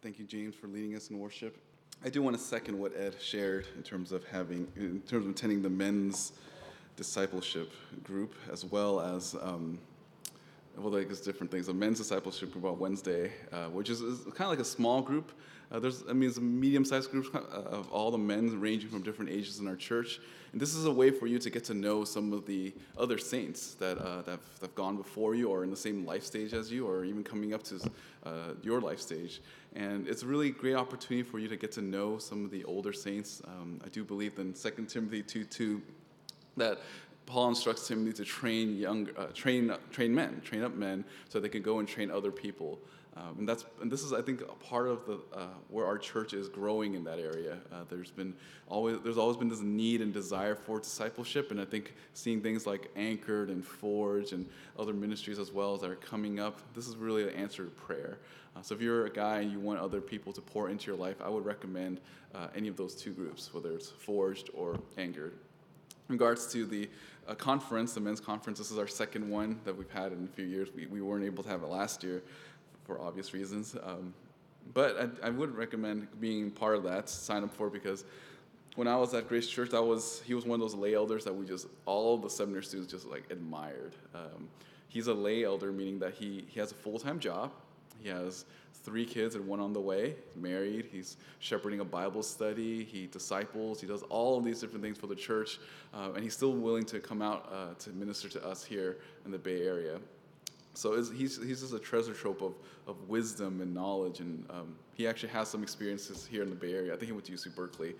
Thank you, James, for leading us in worship. I do want to second what Ed shared in terms of attending the men's discipleship group, as well as there's different things. A men's discipleship group on Wednesday, which is kind of like a small group. It's a medium-sized group of all the men ranging from different ages in our church. And this is a way for you to get to know some of the other saints that have gone before you or in the same life stage as you or even coming up to your life stage. And it's a really great opportunity for you to get to know some of the older saints. I do believe in 2 Timothy 2:2 that Paul instructs Timothy to train up men, so they can go and train other people, and this is I think a part of the where our church is growing in that area. There's always been this need and desire for discipleship, and I think seeing things like Anchored and Forged and other ministries as well that are coming up, this is really an answer to prayer. So if you're a guy and you want other people to pour into your life, I would recommend any of those two groups, whether it's Forged or Anchored. In regards to the conference, the men's conference, this is our second one that we've had in a few years. We weren't able to have it last year for obvious reasons. But I would recommend being part of that, sign up for it, because when I was at Grace Church, he was one of those lay elders that all the seminary students just like admired. He's a lay elder, meaning that he has a full-time job. He has 3 kids and 1 on the way. He's married. He's shepherding a Bible study. He disciples. He does all of these different things for the church. And he's still willing to come out to minister to us here in the Bay Area. So he's just a treasure trove of wisdom and knowledge. And he actually has some experiences here in the Bay Area. I think he went to UC Berkeley.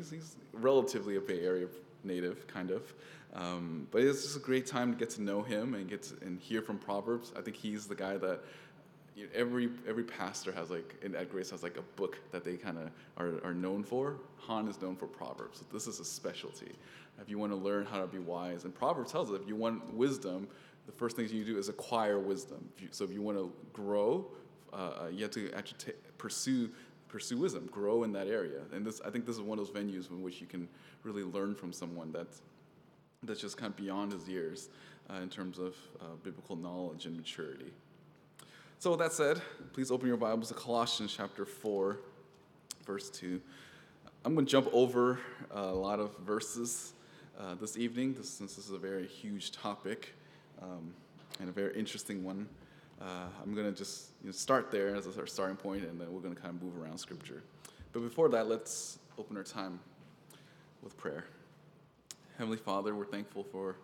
He's relatively a Bay Area native, kind of. But it's just a great time to get to know him and hear from Proverbs. I think he's the guy that every pastor has at Grace has like a book that they kind of are known for. Han is known for Proverbs. So this is a specialty. If you want to learn how to be wise, and Proverbs tells us if you want wisdom, the first thing you do is acquire wisdom. If you want to grow, you have to actually pursue wisdom, grow in that area. And I think this is one of those venues in which you can really learn from someone that's just kind of beyond his years in terms of biblical knowledge and maturity. So with that said, please open your Bibles to Colossians chapter 4, verse 2. I'm going to jump over a lot of verses this evening, since this is a very huge topic and a very interesting one. I'm going to just start there as our starting point, and then we're going to kind of move around Scripture. But before that, let's open our time with prayer. Heavenly Father, we're thankful for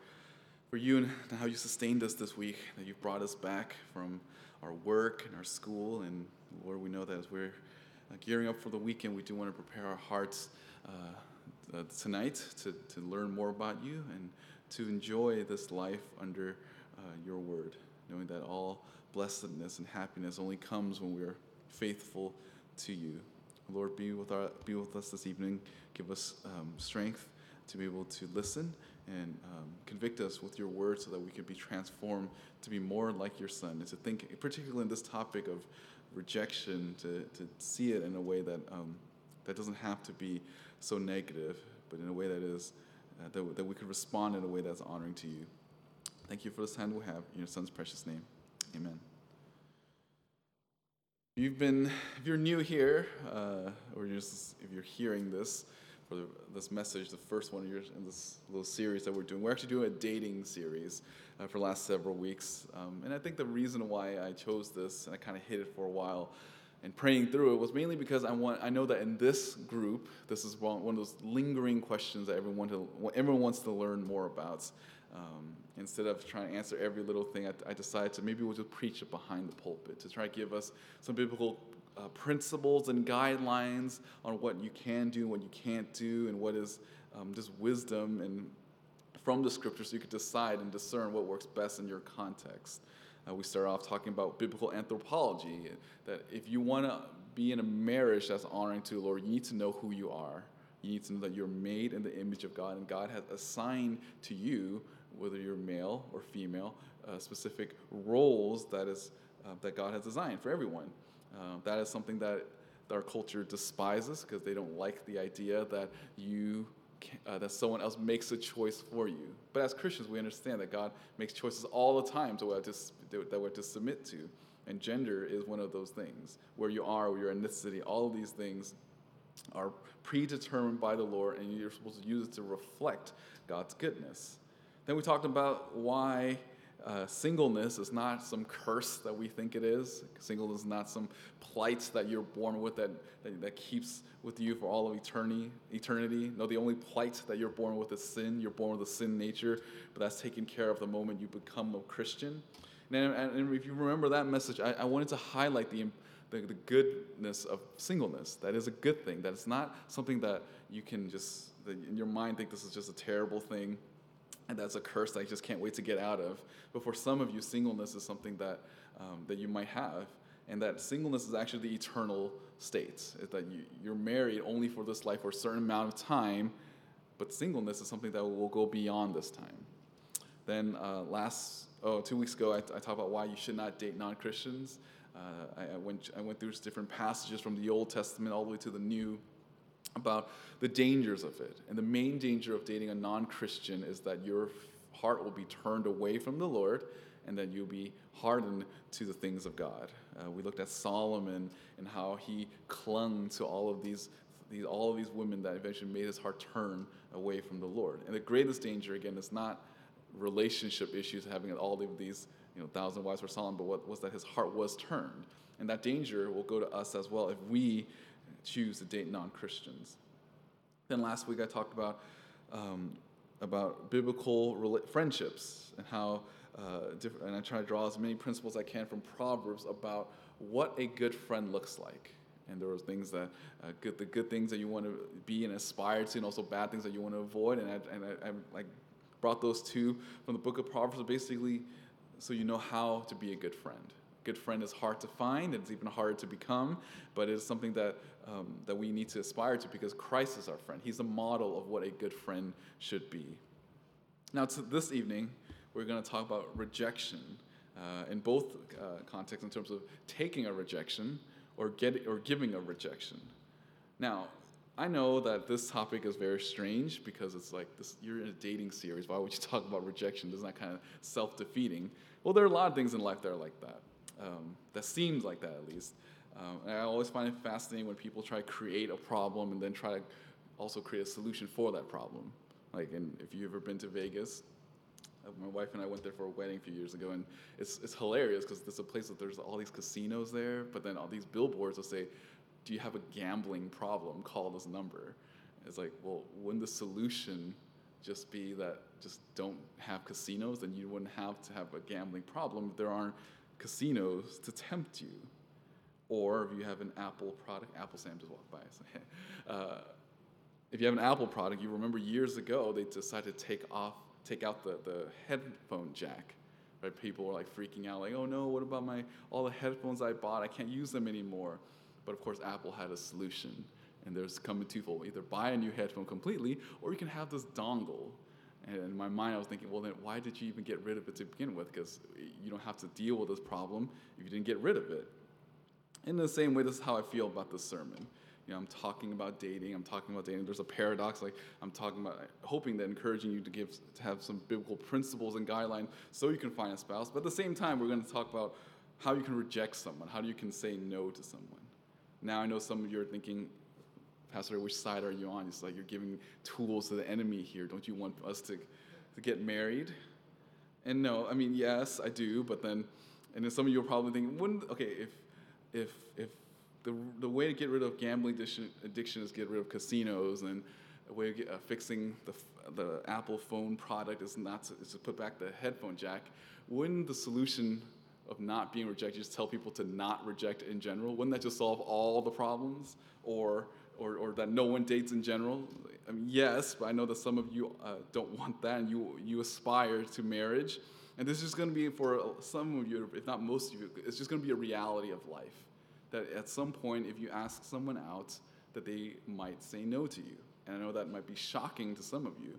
you and how you sustained us this week, that you've brought us back from our work and our school. And Lord, we know that as we're gearing up for the weekend, we do want to prepare our hearts tonight to learn more about you and to enjoy this life under your word, knowing that all blessedness and happiness only comes when we're faithful to you. Lord, be with us this evening. Give us strength to be able to listen and convict us with your word so that we could be transformed to be more like your son, and to think, particularly in this topic of rejection, to see it in a way that doesn't have to be so negative, but in a way that is that we could respond in a way that's honoring to you. Thank you for this time we have. In your son's precious name, amen. If you're new here, if you're hearing this, for this message, the first one in this little series that we're doing. We're actually doing a dating series for the last several weeks. And I think the reason why I chose this, and I kind of hid it for a while, and praying through it was mainly because I know that in this group, this is one of those lingering questions that everyone wants to learn more about. Instead of trying to answer every little thing, I decided to maybe we'll just preach it behind the pulpit to try to give us some biblical principles and guidelines on what you can do, what you can't do, and what is just wisdom and from the scriptures, so you could decide and discern what works best in your context. We start off talking about biblical anthropology, that if you want to be in a marriage that's honoring to the Lord, you need to know who you are. You need to know that you're made in the image of God, and God has assigned to you, whether you're male or female, specific roles that God has designed for everyone. That is something that our culture despises because they don't like the idea that that someone else makes a choice for you. But as Christians, we understand that God makes choices all the time that we have to submit to. And gender is one of those things, where you are, where your ethnicity, all of these things are predetermined by the Lord, and you're supposed to use it to reflect God's goodness. Then we talked about why singleness is not some curse that we think it is. Singleness is not some plight that you're born with that keeps with you for all of eternity. No, the only plight that you're born with is sin. You're born with a sin nature, but that's taken care of the moment you become a Christian. And if you remember that message, I wanted to highlight the goodness of singleness. That is a good thing. That it's not something that you can just, that in your mind, think this is just a terrible thing, and that's a curse that I just can't wait to get out of. But for some of you, singleness is something that that you might have, and that singleness is actually the eternal state. It's that you're married only for this life for a certain amount of time, but singleness is something that will go beyond this time. Then 2 weeks ago, I talked about why you should not date non-Christians. I went through different passages from the Old Testament all the way to the New about the dangers of it. And the main danger of dating a non-Christian is that your heart will be turned away from the Lord and that you'll be hardened to the things of God. We looked at Solomon and how he clung to all of these women that eventually made his heart turn away from the Lord. And the greatest danger, again, is not relationship issues, having all of these 1,000 wives for Solomon, but what was that his heart was turned. And that danger will go to us as well if we choose to date non-Christians. Then last week I talked about biblical friendships and how, and I try to draw as many principles as I can from Proverbs about what a good friend looks like. And there were things that, the good things that you want to be and aspire to, and also bad things that you want to avoid. And I brought those two from the book of Proverbs, basically, so you know how to be a good friend. A good friend is hard to find, and it's even harder to become, but it's something that we need to aspire to, because Christ is our friend. He's the model of what a good friend should be. Now, this evening, we're going to talk about rejection in both contexts, in terms of taking a rejection or giving a rejection. Now, I know that this topic is very strange, because it's like, you're in a dating series. Why would you talk about rejection? Isn't that kind of self-defeating? Well, there are a lot of things in life that are like that, that seems like that, at least. And I always find it fascinating when people try to create a problem and then try to also create a solution for that problem. Like, and if you've ever been to Vegas, my wife and I went there for a wedding a few years ago, and it's hilarious, because it's a place that there's all these casinos there, but then all these billboards will say, "Do you have a gambling problem? Call this number." It's like, well, wouldn't the solution just be that just don't have casinos? Then you wouldn't have to have a gambling problem if there aren't casinos to tempt you. Or if you have an Apple product, Apple Sam just walked by. So, if you have an Apple product, you remember years ago they decided to take out the headphone jack. Right? People were like freaking out, like, "Oh no, what about all the headphones I bought? I can't use them anymore." But of course, Apple had a solution, and there's come in twofold. Either buy a new headphone completely, or you can have this dongle. And in my mind, I was thinking, well, then why did you even get rid of it to begin with? Because you don't have to deal with this problem if you didn't get rid of it. In the same way, this is how I feel about this sermon. I'm talking about dating. There's a paradox. Like, I'm talking about hoping that encouraging you to have some biblical principles and guidelines so you can find a spouse. But at the same time, we're going to talk about how you can reject someone, how you can say no to someone. Now I know some of you are thinking, "Pastor, which side are you on? It's like you're giving tools to the enemy here. Don't you want us to get married?" And no, I mean, yes, I do. But then, and then some of you are probably thinking, if the way to get rid of gambling addiction is get rid of casinos, and a way of fixing the Apple phone product is to put back the headphone jack, wouldn't the solution of not being rejected, just tell people to not reject in general? Wouldn't that just solve all the problems? Or that no one dates in general? I mean, yes, but I know that some of you don't want that, and you aspire to marriage. And this is just going to be, for some of you, if not most of you, it's just going to be a reality of life. That at some point, if you ask someone out, that they might say no to you. And I know that might be shocking to some of you.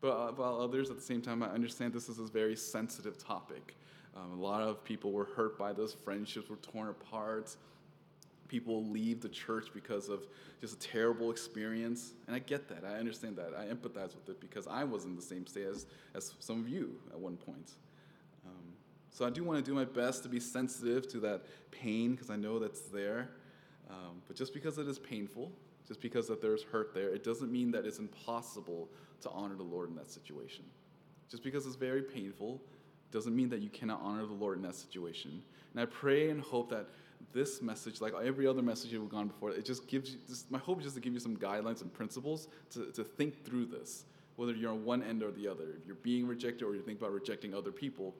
But while others, at the same time, I understand this is a very sensitive topic. A lot of people were hurt by this. Friendships were torn apart. People leave the church because of just a terrible experience. And I get that. I understand that. I empathize with it, because I was in the same state as some of you at one point. So I do want to do my best to be sensitive to that pain, because I know that's there. But just because it is painful, just because that there's hurt there, it doesn't mean that it's impossible to honor the Lord in that situation. Just because it's very painful doesn't mean that you cannot honor the Lord in that situation. And I pray and hope that this message, like every other message that we've gone before, it just gives you, my hope is just to give you some guidelines and principles to think through this, whether you're on one end or the other. If you're being rejected or you think about rejecting other people,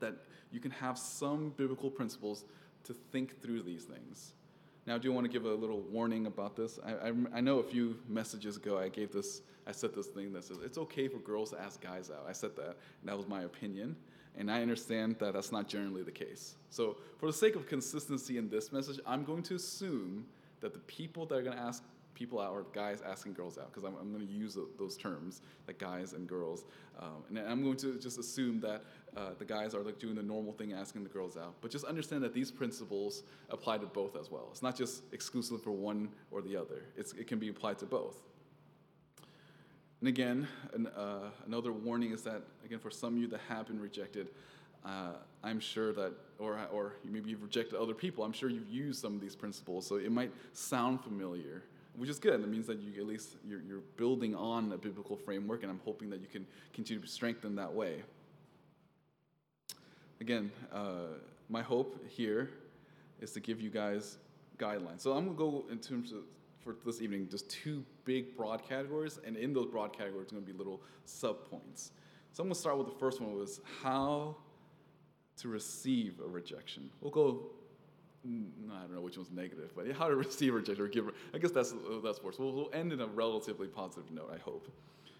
that you can have some biblical principles to think through these things. Now, I do want to give a little warning about this. I know a few messages ago I said this thing that says, it's okay for girls to ask guys out. I said that, and that was my opinion. And I understand that that's not generally the case. So for the sake of consistency in this message, I'm going to assume that the people that are going to ask people out are guys asking girls out, because I'm going to use those terms, like guys and girls. And I'm going to just assume that the guys are like doing the normal thing, asking the girls out. But just understand that these principles apply to both as well. It's not just exclusive for one or the other. It can be applied to both. And again, another warning is that, again, for some of you that have been rejected, I'm sure that, or maybe you've rejected other people, I'm sure you've used some of these principles, so it might sound familiar, which is good. It means that you at least you're building on a biblical framework, and I'm hoping that you can continue to strengthen that way. Again, my hope here is to give you guys guidelines. So I'm going to go in terms of, for this evening, just two big broad categories, and in those broad categories, going to be little sub-points. So I'm going to start with the first one, was how to receive a rejection. We'll go, I don't know which one's negative, but how to receive rejection or give. I guess that's worse. We'll end in a relatively positive note, I hope.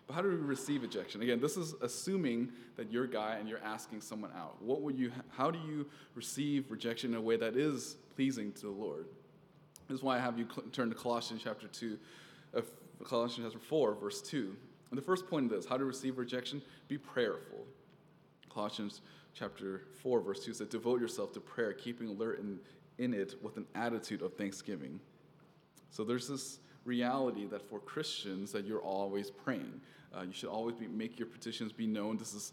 But how do we receive rejection? Again, this is assuming that you're a guy and you're asking someone out. How do you receive rejection in a way that is pleasing to the Lord? This is why I have you turn to Colossians chapter 2, Colossians chapter 4, verse 2. And the first point of this, how to receive rejection, be prayerful. Colossians chapter 4, verse 2 says, devote yourself to prayer, keeping alert in it with an attitude of thanksgiving. So there's this reality that for Christians that you're always praying. You should always make your petitions be known. This is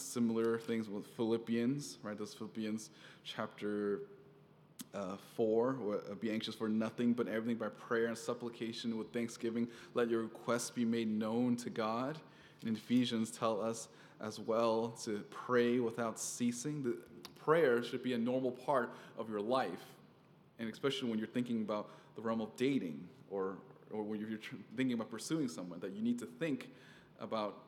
similar things with Philippians, right? This is Philippians chapter 4, be anxious for nothing but everything by prayer and supplication with thanksgiving. Let your requests be made known to God. And Ephesians tell us as well to pray without ceasing. The prayer should be a normal part of your life, and especially when you're thinking about the realm of dating or when you're thinking about pursuing someone, that you need to think about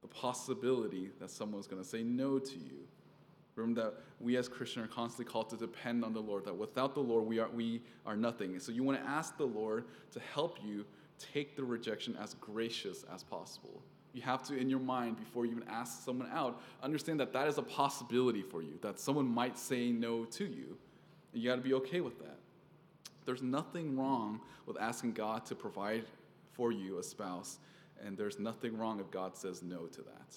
the possibility that someone's going to say no to you. Remember that we as Christians are constantly called to depend on the Lord, that without the Lord, we are nothing. So you want to ask the Lord to help you take the rejection as gracious as possible. You have to, in your mind, before you even ask someone out, understand that that is a possibility for you, that someone might say no to you. And you got to be okay with that. There's nothing wrong with asking God to provide for you a spouse, and there's nothing wrong if God says no to that.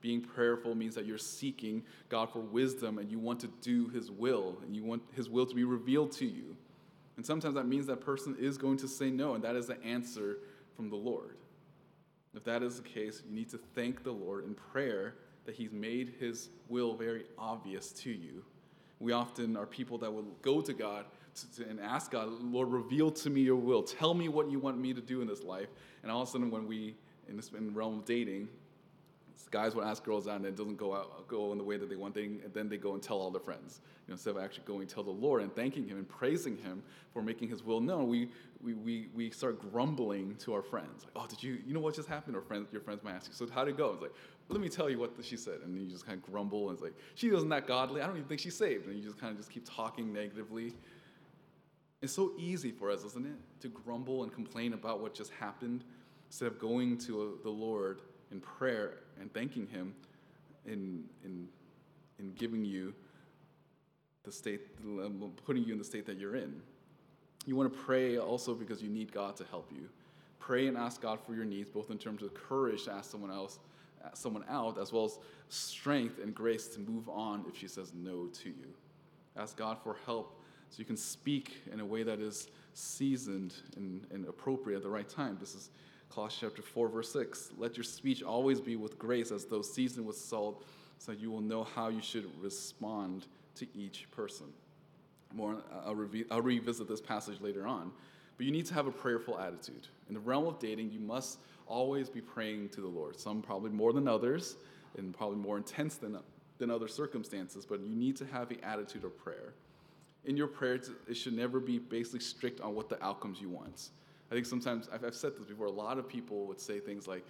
Being prayerful means that you're seeking God for wisdom, and you want to do His will, and you want His will to be revealed to you. And sometimes that means that person is going to say no, and that is the answer from the Lord. If that is the case, you need to thank the Lord in prayer that He's made His will very obvious to you. We often are people that will go to God and ask God, Lord, reveal to me your will. Tell me what you want me to do in this life. And all of a sudden when we, in the realm of dating, guys would ask girls out, and it doesn't go in the way that they want, and then they go and tell all their friends. You know, instead of actually going and tell the Lord and thanking Him and praising Him for making His will known, we start grumbling to our friends. Like, oh, you know what just happened? Or your friends might ask you, so how'd it go? It's like, let me tell you what she said. And then you just kind of grumble, and it's like, she wasn't that godly. I don't even think she's saved. And you just kind of keep talking negatively. It's so easy for us, isn't it, to grumble and complain about what just happened instead of going to the Lord in prayer and thanking Him in giving you the state, putting you in the state that you're in. You want to pray also because you need God to help you. Pray and ask God for your needs, both in terms of courage to ask someone out, as well as strength and grace to move on if she says no to you. Ask God for help so you can speak in a way that is seasoned and appropriate at the right time. This is Colossians chapter 4, verse 6, let your speech always be with grace, as though seasoned with salt, so you will know how you should respond to each person. I'll revisit this passage later on. But you need to have a prayerful attitude. In the realm of dating, you must always be praying to the Lord. Some probably more than others, and probably more intense than other circumstances, but you need to have the attitude of prayer. In your prayers, it should never be basically strict on what the outcomes you want. I think sometimes, I've said this before, a lot of people would say things like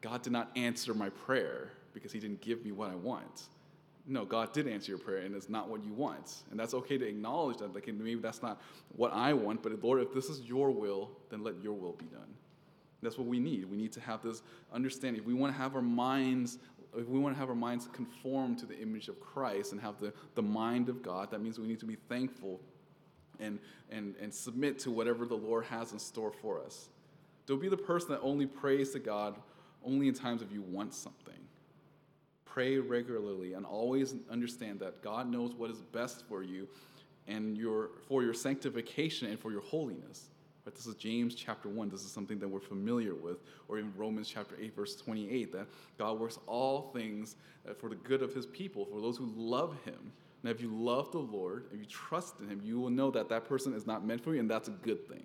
God did not answer my prayer because he didn't give me what I want. No, God did answer your prayer, and it's not what you want. And that's okay to acknowledge that. Like, maybe that's not what I want, but Lord, if this is your will, then let your will be done. And that's what we need. We need to have this understanding. If we want to have our minds conform to the image of Christ and have the mind of God, that means we need to be thankful and submit to whatever the Lord has in store for us. Don't be the person that only prays to God only in times if you want something. Pray regularly and always understand that God knows what is best for you and for your sanctification and for your holiness. But this is James chapter 1. This is something that we're familiar with, or in Romans chapter 8, verse 28, that God works all things for the good of his people, for those who love him. Now, if you love the Lord, if you trust in him, you will know that that person is not meant for you, and that's a good thing.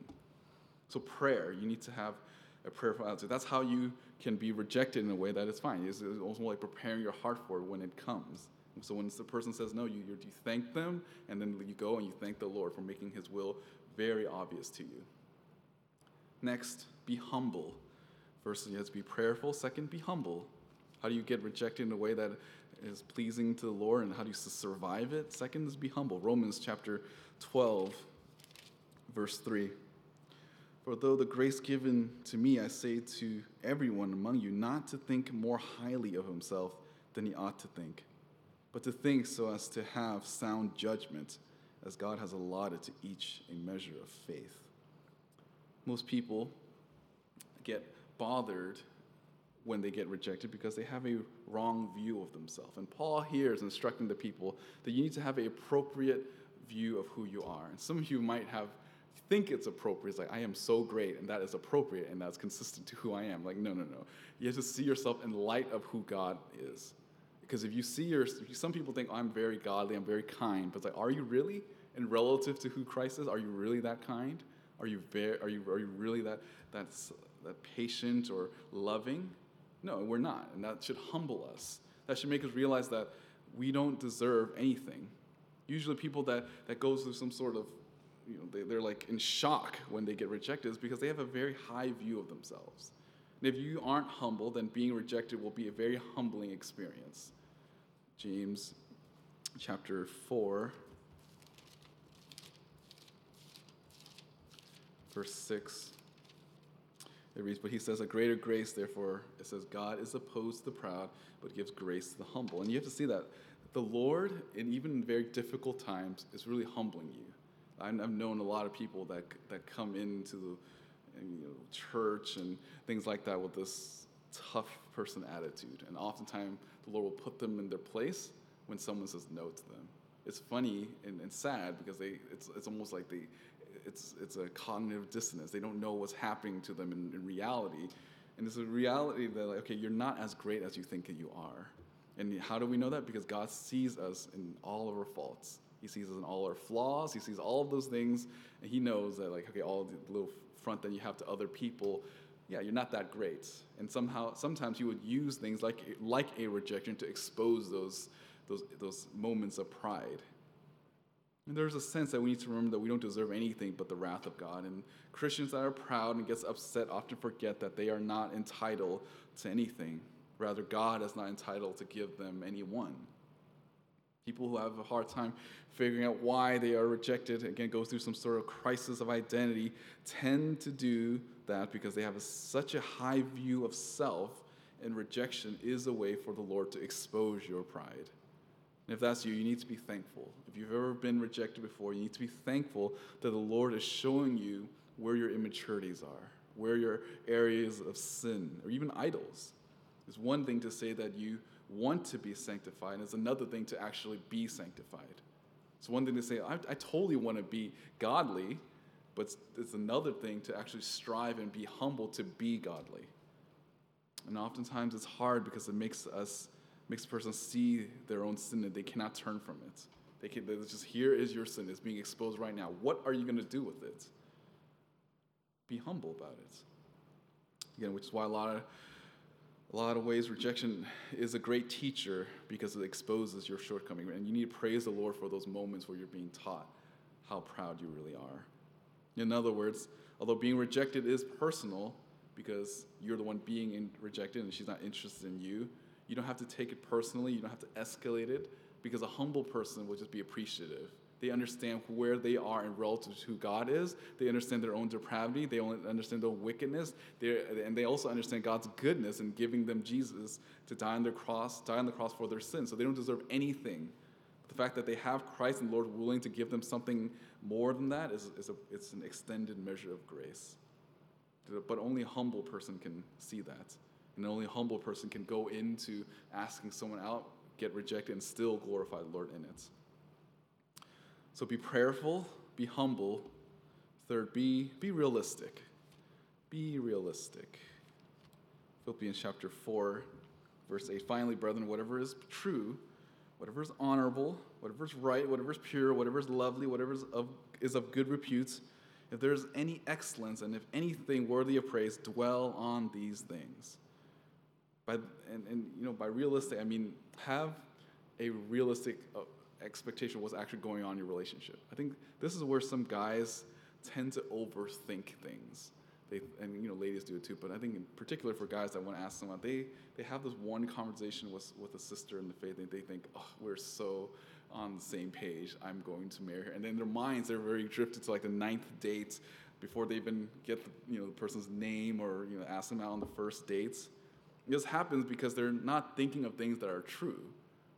So prayer, you need to have a prayerful attitude. That's how you can be rejected in a way that is fine. It's almost like preparing your heart for it when it comes. And so when the person says no, you thank them, and then you go and you thank the Lord for making his will very obvious to you. Next, be humble. First, you have to be prayerful. Second, be humble. How do you get rejected in a way that is pleasing to the Lord, and how do you survive it? Second is be humble. Romans chapter 12, verse 3. For though the grace given to me, I say to everyone among you, not to think more highly of himself than he ought to think, but to think so as to have sound judgment, as God has allotted to each a measure of faith. Most people get bothered when they get rejected because they have a wrong view of themselves. And Paul here is instructing the people that you need to have an appropriate view of who you are. And some of you might think it's appropriate. It's like, I am so great, and that is appropriate, and that's consistent to who I am. Like, no. You have to see yourself in light of who God is. Because if you see some people think, oh, I'm very godly, I'm very kind. But it's like, are you really? And relative to who Christ is, are you really that kind? Are you really that patient or loving? No, we're not, and that should humble us. That should make us realize that we don't deserve anything. Usually people that goes through some sort of, they're like in shock when they get rejected is because they have a very high view of themselves. And if you aren't humble, then being rejected will be a very humbling experience. James chapter 4. Verse 6, it reads, but he says, a greater grace, therefore, it says, God is opposed to the proud, but gives grace to the humble. And you have to see that the Lord, and even in very difficult times, is really humbling you. I've known a lot of people that come into church and things like that with this tough person attitude. And oftentimes, the Lord will put them in their place when someone says no to them. It's funny and sad because it's almost like it's a cognitive dissonance. They don't know what's happening to them in reality. And it's a reality that, like, okay, you're not as great as you think that you are. And how do we know that? Because God sees us in all of our faults. He sees us in all our flaws. He sees all of those things. And he knows that, like, okay, all the little front that you have to other people, yeah, you're not that great. And sometimes you would use things like a rejection to expose those moments of pride. And there's a sense that we need to remember that we don't deserve anything but the wrath of God. And Christians that are proud and gets upset often forget that they are not entitled to anything. Rather, God is not entitled to give them any one. People who have a hard time figuring out why they are rejected, again, go through some sort of crisis of identity, tend to do that because they have such a high view of self, and rejection is a way for the Lord to expose your pride. And if that's you, you need to be thankful. If you've ever been rejected before, you need to be thankful that the Lord is showing you where your immaturities are, where your areas of sin, or even idols. It's one thing to say that you want to be sanctified, and it's another thing to actually be sanctified. It's one thing to say, I totally want to be godly, but it's another thing to actually strive and be humble to be godly. And oftentimes it's hard because it makes us makes a person see their own sin that they cannot turn from it. They're just, here is your sin. It's being exposed right now. What are you going to do with it? Be humble about it. Again, which is why a lot of ways rejection is a great teacher, because it exposes your shortcoming. And you need to praise the Lord for those moments where you're being taught how proud you really are. In other words, although being rejected is personal, because you're the one being rejected and she's not interested in you, you don't have to take it personally. You don't have to escalate it, because a humble person will just be appreciative. They understand where they are in relative to who God is. They understand their own depravity. They understand their own wickedness. And they also understand God's goodness in giving them Jesus to die on the cross for their sins. So they don't deserve anything. But the fact that they have Christ and the Lord willing to give them something more than that is an extended measure of grace. But only a humble person can see that. And only a humble person can go into asking someone out, get rejected, and still glorify the Lord in it. So be prayerful, be humble. Third, be realistic. Be realistic. Philippians chapter 4, verse 8. Finally, brethren, whatever is true, whatever is honorable, whatever is right, whatever is pure, whatever is lovely, whatever is of good repute, if there is any excellence and if anything worthy of praise, dwell on these things. By realistic, I mean have a realistic expectation of what's actually going on in your relationship. I think this is where some guys tend to overthink things. And ladies do it too, but I think in particular for guys that want to ask someone, they have this one conversation with a sister in the faith, and they think, oh, we're so on the same page, I'm going to marry her. And then their minds, they're very drifted to like the 9th date before they even get the person's name or ask them out on the first dates. This happens because they're not thinking of things that are true.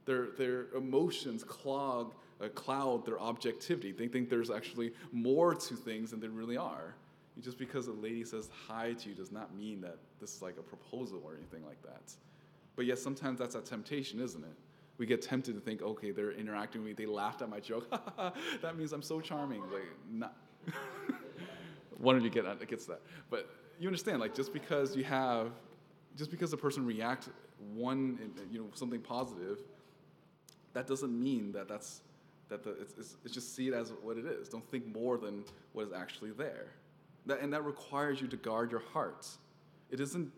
Their emotions cloud their objectivity. They think there's actually more to things than there really are. Just because a lady says hi to you does not mean that this is like a proposal or anything like that. But yet sometimes that's a temptation, isn't it? We get tempted to think, okay, they're interacting with me. They laughed at my joke. That means I'm so charming. Like, not. One of you gets that. But you understand, like, just because the person reacts something positive, that doesn't mean it's just see it as what it is. Don't think more than what is actually there. That requires you to guard your heart. It isn't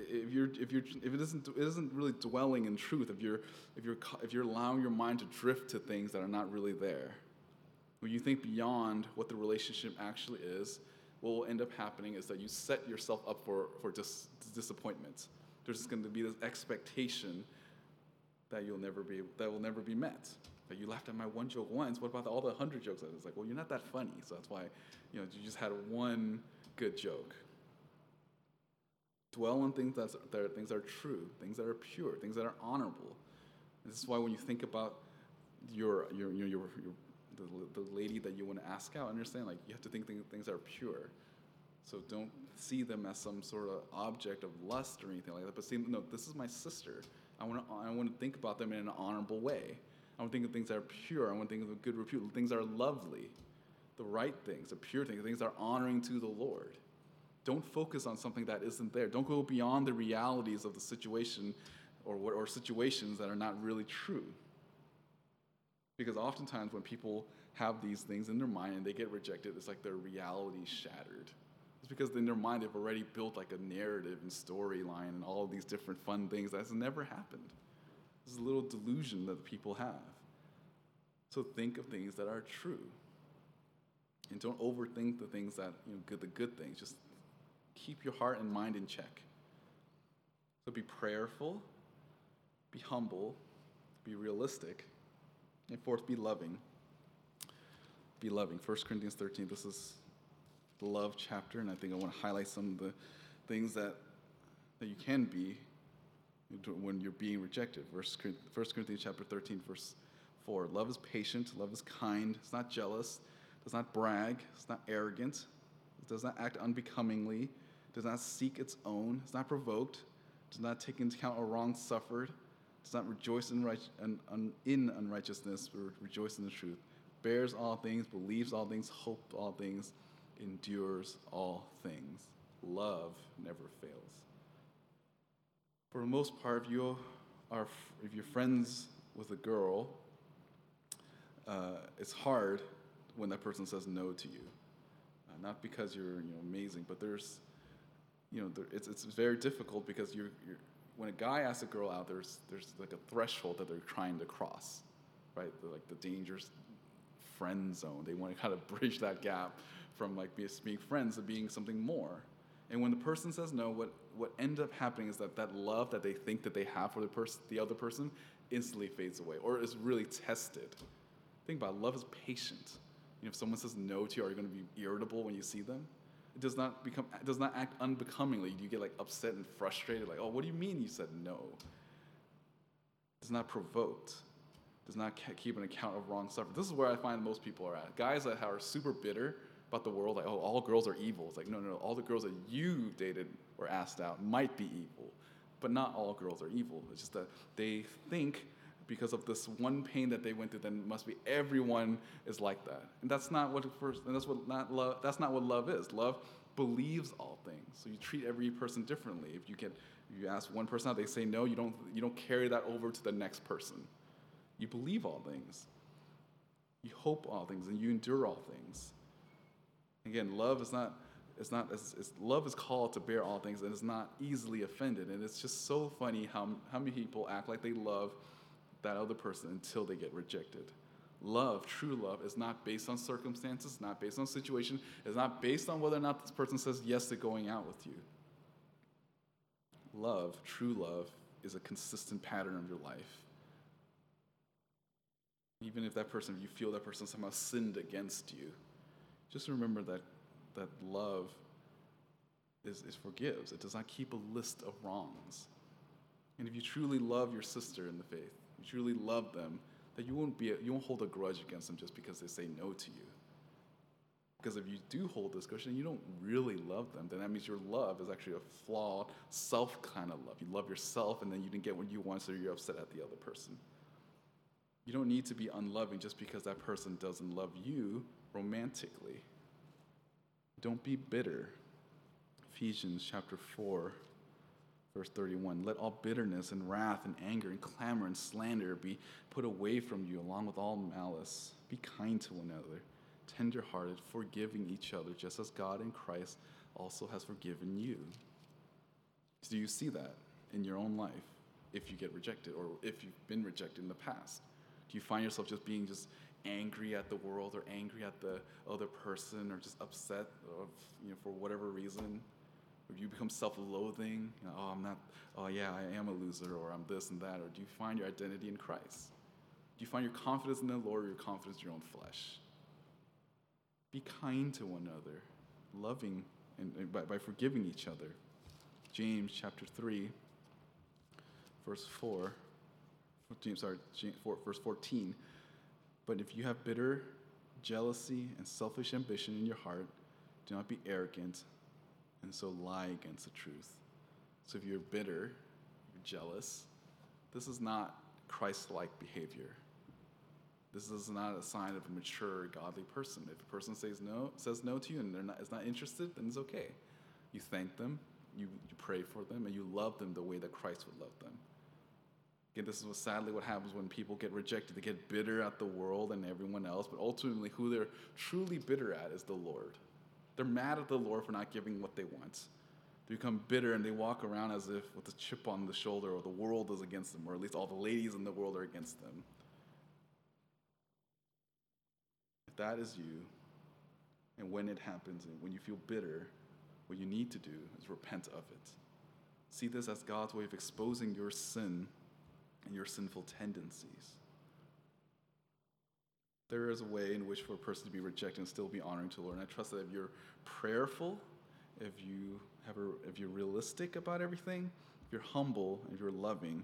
if it isn't really dwelling in truth. If you're allowing your mind to drift to things that are not really there, when you think beyond what the relationship actually is, what will end up happening is that you set yourself up for disappointment. There's going to be this expectation that will never be met. Like, you laughed at my one joke once. What about all the 100 jokes? It's like, well, you're not that funny, so that's why you just had one good joke. Dwell on things that are true, things that are pure, things that are honorable. And this is why when you think about the lady that you want to ask out, understand, like, you have to think things that are pure. So don't see them as some sort of object of lust or anything like that. But see, no, this is my sister. I want to think about them in an honorable way. I want to think of things that are pure. I want to think of good repute, things that are lovely, the right things, the pure things that are honoring to the Lord. Don't focus on something that isn't there. Don't go beyond the realities of the situation or situations that are not really true. Because oftentimes when people have these things in their mind and they get rejected, it's like their reality shattered. It's because in their mind they've already built like a narrative and storyline and all of these different fun things that's never happened. This is a little delusion that people have. So think of things that are true, and don't overthink the things that the good things. Just keep your heart and mind in check. So be prayerful, be humble, be realistic, and fourth, be loving. Be loving. First Corinthians 13. This is the love chapter, and I think I want to highlight some of the things that you can be when you're being rejected. First Corinthians chapter 13, verse 4. Love is patient. Love is kind. It's not jealous. Does not brag. It's not arrogant. It does not act unbecomingly. Does not seek its own. It's not provoked. Does not take into account a wrong suffered. Does not rejoice in unrighteousness, but rejoice in the truth. Bears all things. Believes all things. Hopes all things. Endures all things. Love never fails. For the most part, if you if you're friends with a girl, it's hard when that person says no to you. Not because you're amazing, but there's it's very difficult because you're when a guy asks a girl out, there's like a threshold that they're trying to cross, right? They're like the dangerous friend zone. They want to kind of bridge that gap from like being friends to being something more. And when the person says no, what ends up happening is that love that they think that they have for the other person instantly fades away or is really tested. Think about it, love is patient. If someone says no to you, are you going to be irritable when you see them? It does not act unbecomingly. You get like upset and frustrated, like, oh, what do you mean you said no? It's not provoked. Does not keep an account of wrong suffering. This is where I find most people are at. Guys that are super bitter about the world, like, oh, all girls are evil. It's like, no, all the girls that you dated or asked out might be evil, but not all girls are evil. It's just that they think because of this one pain that they went through, then must be everyone is like that. And that's not what that's not what love is. Love believes all things. So you treat every person differently. If you ask one person out, they say no, you don't carry that over to the next person. You believe all things, you hope all things, and you endure all things. Again, love is called to bear all things and is not easily offended. And it's just so funny how many people act like they love that other person until they get rejected. Love, true love, is not based on circumstances, not based on situation, it's not based on whether or not this person says yes to going out with you. Love, true love, is a consistent pattern of your life. Even if you feel that person somehow sinned against you, just remember that love is forgives. It does not keep a list of wrongs. And if you truly love your sister in the faith, you truly love them, that you won't hold a grudge against them just because they say no to you. Because if you do hold this grudge and you don't really love them, then that means your love is actually a flawed self kind of love. You love yourself and then you didn't get what you want, so you're upset at the other person. You don't need to be unloving just because that person doesn't love you romantically. Don't be bitter. Ephesians chapter 4, verse 31. Let all bitterness and wrath and anger and clamor and slander be put away from you, along with all malice. Be kind to one another, tenderhearted, forgiving each other, just as God in Christ also has forgiven you. So do you see that in your own life if you get rejected or if you've been rejected in the past? Do you find yourself just being just angry at the world or angry at the other person or just upset for whatever reason? Or do you become self-loathing? I am a loser, or I'm this and that. Or do you find your identity in Christ? Do you find your confidence in the Lord or your confidence in your own flesh? Be kind to one another, loving and by forgiving each other. James chapter 3, verse 4. Verse 14. But if you have bitter jealousy and selfish ambition in your heart, do not be arrogant and so lie against the truth. So if you're bitter, you're jealous, this is not Christ-like behavior. This is not a sign of a mature, godly person. If a person says no to you and is not interested, then it's okay. You thank them, you pray for them, and you love them the way that Christ would love them. Again, this is what happens when people get rejected. They get bitter at the world and everyone else, but ultimately who they're truly bitter at is the Lord. They're mad at the Lord for not giving what they want. They become bitter and they walk around as if with a chip on the shoulder, or the world is against them, or at least all the ladies in the world are against them. If that is you, and when it happens, and when you feel bitter, what you need to do is repent of it. See this as God's way of exposing your sin and your sinful tendencies. There is a way in which for a person to be rejected and still be honoring to the Lord. And I trust that if you're prayerful, if you're realistic about everything, if you're humble, if you're loving,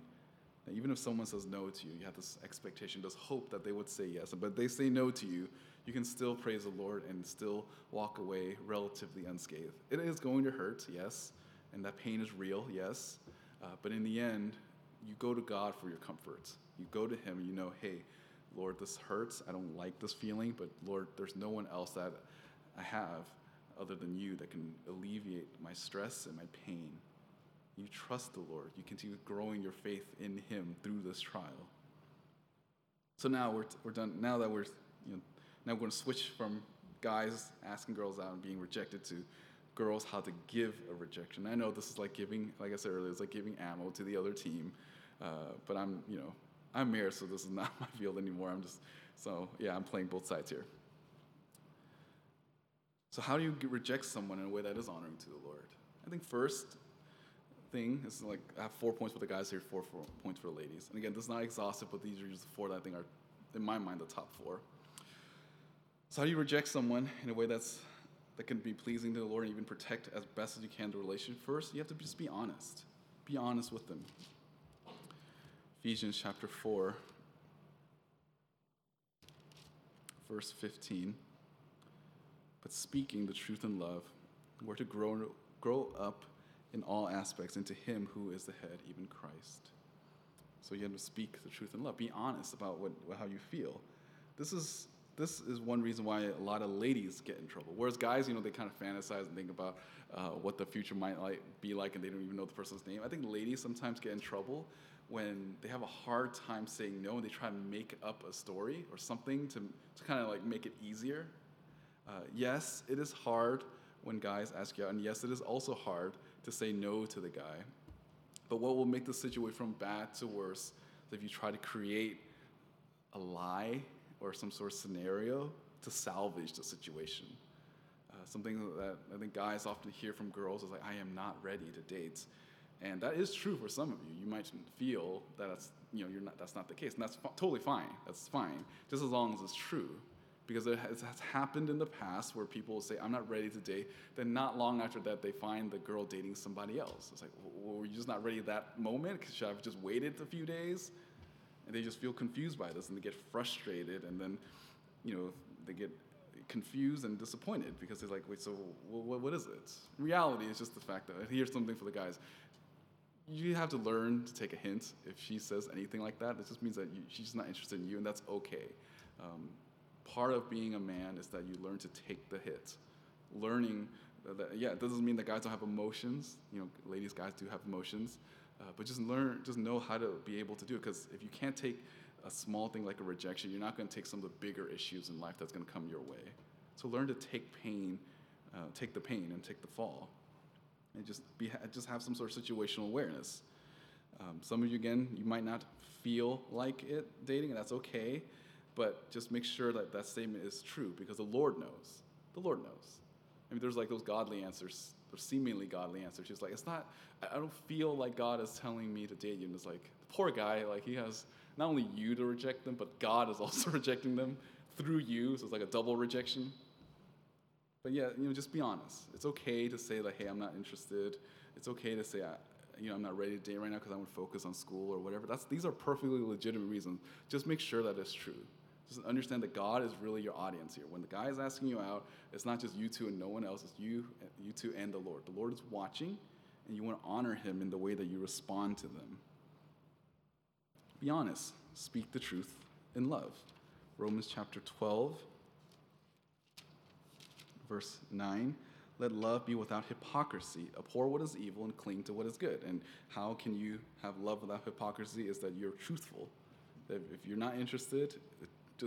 and even if someone says no to you, you have this expectation, this hope that they would say yes. But if they say no to you, you can still praise the Lord and still walk away relatively unscathed. It is going to hurt, yes, and that pain is real, yes. But in the end, you go to God for your comfort. You go to him and you know, hey, Lord, this hurts. I don't like this feeling, but Lord, there's no one else that I have other than you that can alleviate my stress and my pain. You trust the Lord. You continue growing your faith in him through this trial. So now we're done. Now that we're, now we're going to switch from guys asking girls out and being rejected to girls how to give a rejection. I know this is like giving, like I said earlier, it's like giving ammo to the other team. But I'm married, so this is not my field anymore. I'm playing both sides here. So how do you reject someone in a way that is honoring to the Lord? I think first thing is, like, I have 4 points for the guys here, four points for the ladies. And again, this is not exhaustive, but these are just the four that I think are, in my mind, the top four. So how do you reject someone in a way that can be pleasing to the Lord and even protect as best as you can the relationship? First, you have to just be honest. Be honest with them. Ephesians chapter 4, verse 15. But speaking the truth in love, we're to grow up in all aspects into him who is the head, even Christ. So you have to speak the truth in love. Be honest about how you feel. This is one reason why a lot of ladies get in trouble. Whereas guys, they kind of fantasize and think about what the future might be like, and they don't even know the person's name. I think ladies sometimes get in trouble when they have a hard time saying no, and they try to make up a story or something to kind of like make it easier. Yes, it is hard when guys ask you out, and yes, it is also hard to say no to the guy. But what will make the situation from bad to worse is if you try to create a lie or some sort of scenario to salvage the situation. Something that I think guys often hear from girls is like, I am not ready to date. And that is true for some of you. You might feel that that's not the case, and that's totally fine. That's fine, just as long as it's true. Because it has happened in the past where people will say, I'm not ready to date. Then not long after that, they find the girl dating somebody else. It's like, well, were you just not ready at that moment? Should I have just waited a few days? And they just feel confused by this, and they get frustrated, and then, they get confused and disappointed because they're like, wait, so what is it? In reality, it's just the fact that, here's something for the guys. You have to learn to take a hint. If she says anything like that, it just means that she's not interested in you, and that's okay. Part of being a man is that you learn to take the hit. Learning that, it doesn't mean that guys don't have emotions. Ladies, guys do have emotions. But just know how to be able to do it. Because if you can't take a small thing like a rejection, you're not going to take some of the bigger issues in life that's going to come your way. So learn to take the pain and take the fall. And just have some sort of situational awareness. Some of you, again, you might not feel like it dating, and that's okay. But just make sure that statement is true, because the Lord knows. The Lord knows. I mean, there's like those godly answers, or seemingly godly answers. She's like, it's not, I don't feel like God is telling me to date you. And it's like, the poor guy, like he has not only you to reject them, but God is also rejecting them through you. So it's like a double rejection. But just be honest. It's okay to say like, hey, I'm not interested. It's okay to say, I'm not ready to date right now because I want to focus on school or whatever. These are perfectly legitimate reasons. Just make sure that it's true. Just understand that God is really your audience here. When the guy is asking you out, it's not just you two and no one else. It's you two and the Lord. The Lord is watching, and you want to honor him in the way that you respond to them. Be honest. Speak the truth in love. Romans chapter 12, verse 9. Let love be without hypocrisy. Abhor what is evil and cling to what is good. And how can you have love without hypocrisy is that you're truthful. That if you're not interested,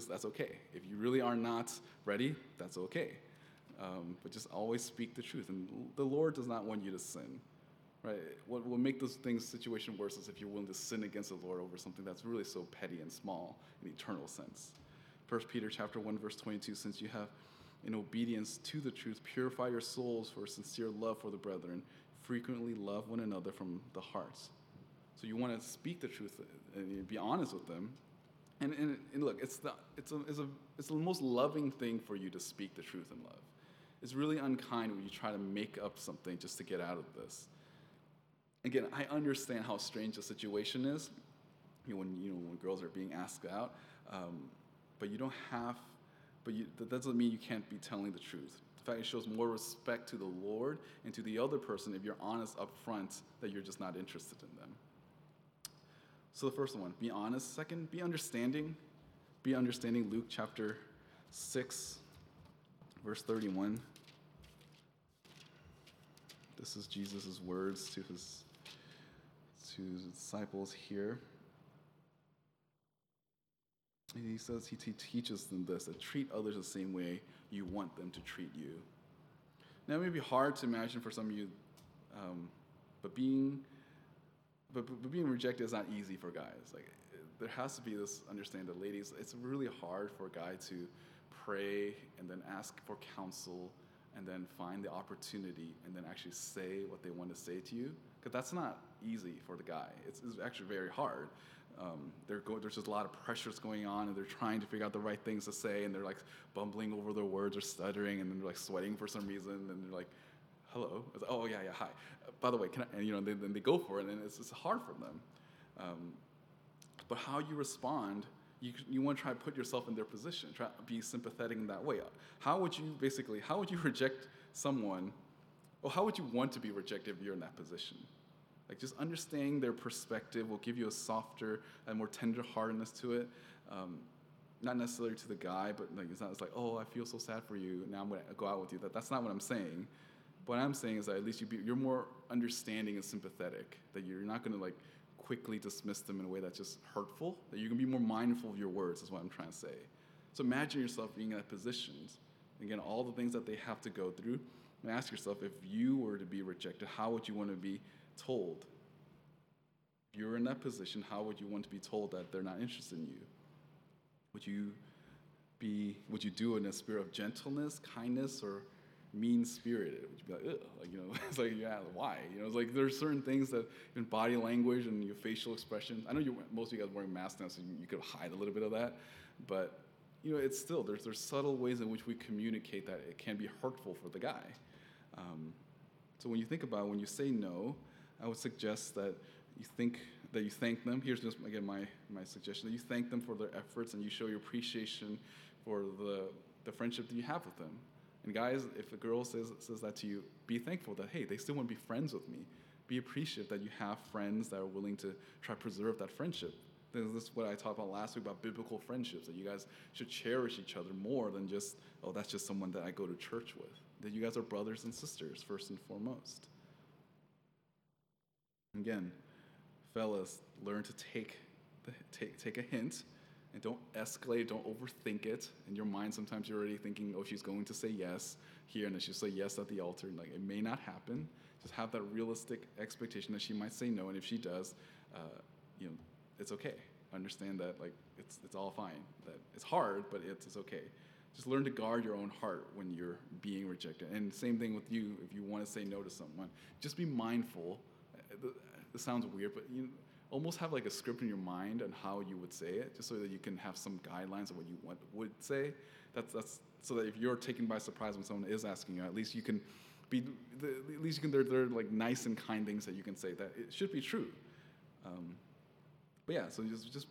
that's okay. If you really are not ready, that's okay. But just always speak the truth. And the Lord does not want you to sin, right? What will make those situation worse is if you're willing to sin against the Lord over something that's really so petty and small in eternal sense. First Peter chapter 1, verse 22, since you have, in obedience to the truth, purify your souls for sincere love for the brethren. Frequently love one another from the hearts. So you want to speak the truth and be honest with them. And look, it's the most loving thing for you to speak the truth in love. It's really unkind when you try to make up something just to get out of this. Again, I understand how strange the situation is. When girls are being asked out, that doesn't mean you can't be telling the truth. In fact, it shows more respect to the Lord and to the other person if you're honest up front that you're just not interested in them. So the first one, be honest. Second, be understanding. Be understanding. Luke chapter 6, verse 31. This is Jesus' words to his to the disciples here. He says he teaches them this, to treat others the same way you want them to treat you. Now, it may be hard to imagine for some of you, but being rejected is not easy for guys. Like, there has to be this understanding that, ladies, it's really hard for a guy to pray and then ask for counsel and then find the opportunity and then actually say what they want to say to you, because that's not easy for the guy. It's actually very hard. There's just a lot of pressures going on, and they're trying to figure out the right things to say, and they're like bumbling over their words or stuttering, and then they're like sweating for some reason, and they're like, hello. It's like, oh, yeah, hi. By the way, can I, and, you know, then they go for it, and it's hard for them. But how you respond, you want to try to put yourself in their position, try to be sympathetic in that way. How would you reject someone, or how would you want to be rejected if you're in that position? Like, just understanding their perspective will give you a softer and more tender heartedness to it. Not necessarily to the guy, but like, it's not just like, oh, I feel so sad for you, now I'm going to go out with you. That's not what I'm saying. What I'm saying is that at least you're more understanding and sympathetic, that you're not going to like quickly dismiss them in a way that's just hurtful, that you can be more mindful of your words, is what I'm trying to say. So imagine yourself being in that position. Again, all the things that they have to go through, and ask yourself, if you were to be rejected, how would you want to be told? If you were in that position, how would you want to be told that they're not interested in you? Would you do it in a spirit of gentleness, kindness, or mean-spirited? Would you be like, ugh, like, you know, it's like, yeah, why? You know, it's like there's certain things that in body language and your facial expressions. I know most of you guys are wearing masks now, so you could hide a little bit of that, but you know, it's still there's subtle ways in which we communicate that it can be hurtful for the guy. So when you think about it, when you say no, I would suggest that you thank them. Here's just again my suggestion, that you thank them for their efforts and you show your appreciation for the friendship that you have with them. And guys, if a girl says that to you, be thankful that, hey, they still want to be friends with me. Be appreciative that you have friends that are willing to try to preserve that friendship. This is what I talked about last week about biblical friendships, that you guys should cherish each other more than just, oh, that's just someone that I go to church with. That you guys are brothers and sisters, first and foremost. Again, fellas, learn to take a hint. And don't escalate, don't overthink it. In your mind, sometimes you're already thinking, oh, she's going to say yes here, and then she'll say yes at the altar. And like, it may not happen. Just have that realistic expectation that she might say no, and if she does, you know, it's okay. Understand that, like, it's all fine. That it's hard, but it's okay. Just learn to guard your own heart when you're being rejected. And same thing with you, if you want to say no to someone. Just be mindful. This sounds weird, but you know, almost have like a script in your mind on how you would say it, just so that you can have some guidelines of what you would say. That's so that if you're taken by surprise when someone is asking you, at least you can be. At least you can. They're like nice and kind things that you can say that it should be true. But yeah, so just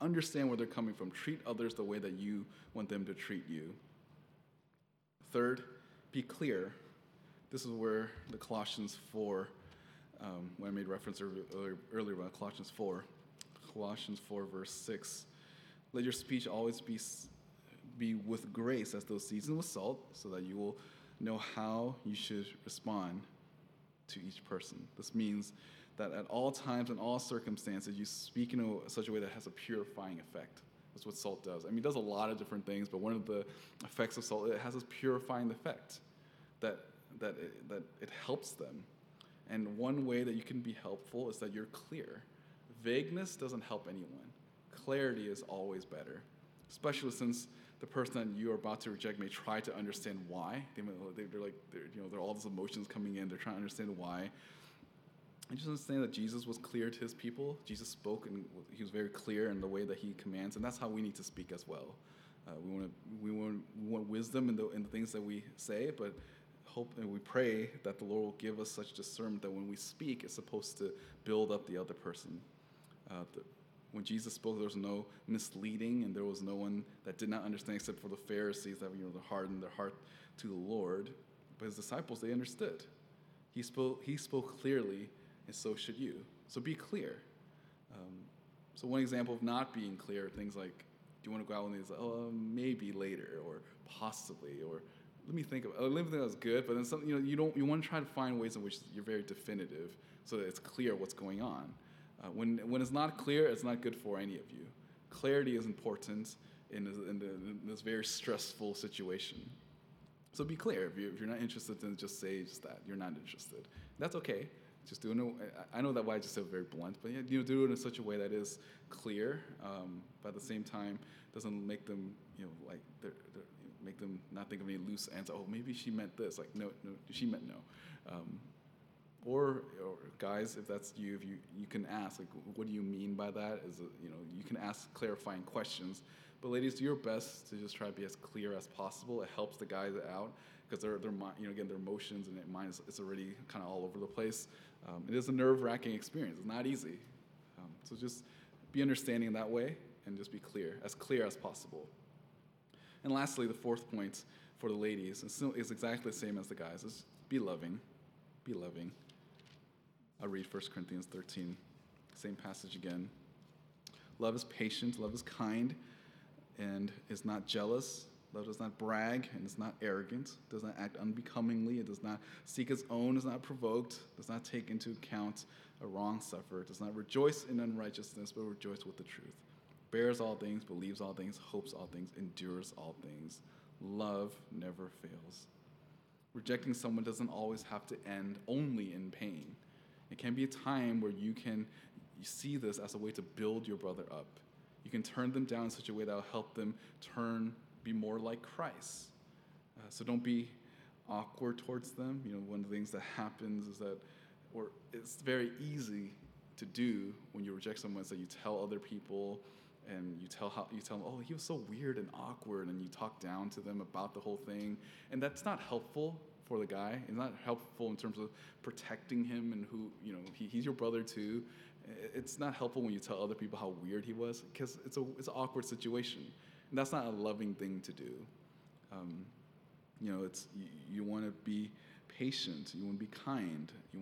understand where they're coming from. Treat others the way that you want them to treat you. Third, be clear. This is where the Colossians 4. When I made reference earlier about Colossians 4, verse 6. Let your speech always be with grace, as though seasoned with salt, so that you will know how you should respond to each person. This means that at all times and all circumstances, you speak in such a way that has a purifying effect. That's what salt does. I mean, it does a lot of different things, but one of the effects of salt, it has this purifying effect that it helps them. And one way that you can be helpful is that you're clear. Vagueness doesn't help anyone. Clarity is always better, especially since the person that you are about to reject may try to understand why. They're all these emotions coming in. They're trying to understand why. And just understand that Jesus was clear to his people. Jesus spoke, and he was very clear in the way that he commands, and that's how we need to speak as well. We want wisdom in the things that we say, but hope and we pray that the Lord will give us such discernment that when we speak, it's supposed to build up the other person. When Jesus spoke, there was no misleading, and there was no one that did not understand except for the Pharisees that, you know, hardened their heart to the Lord. But his disciples, they understood. He spoke clearly, and so should you. So be clear. So one example of not being clear, things like, do you want to go out with me? Oh, maybe later, or possibly, or let me think that was good, but then something, you know, you want to try to find ways in which you're very definitive so that it's clear what's going on. When it's not clear, it's not good for any of you. Clarity is important in this very stressful situation. So be clear. If you're not interested, then just say that you're not interested. That's okay. Just do it. I know that why I just said very blunt, but do it in such a way that is clear, but at the same time doesn't make them make them not think of any loose ends. Oh, maybe she meant this. Like no, she meant no. Or guys, if that's you, if you can ask like, what do you mean by that? You can ask clarifying questions. But ladies, do your best to just try to be as clear as possible. It helps the guys out because their emotions and their minds is already kind of all over the place. It is a nerve-wracking experience. It's not easy. So just be understanding that way and just be clear as possible. And lastly, the fourth point for the ladies is exactly the same as the guys. It's be loving. Be loving. I'll read 1 Corinthians 13, same passage again. Love is patient, love is kind, and is not jealous. Love does not brag, and is not arrogant, does not act unbecomingly, it does not seek its own, is not provoked, does not take into account a wrong suffered, does not rejoice in unrighteousness, but rejoice with the truth. Bears all things, believes all things, hopes all things, endures all things. Love never fails. Rejecting someone doesn't always have to end only in pain. It can be a time where you see this as a way to build your brother up. You can turn them down in such a way that will help them be more like Christ. So don't be awkward towards them. One of the things that happens is that, or it's very easy to do when you reject someone, is that you tell other people and you tell them, oh, he was so weird and awkward, and you talk down to them about the whole thing. And that's not helpful for the guy. It's not helpful in terms of protecting him and he's your brother too. It's not helpful when you tell other people how weird he was, because it's an awkward situation, and that's not a loving thing to do. You want to be patient, you want to be kind, you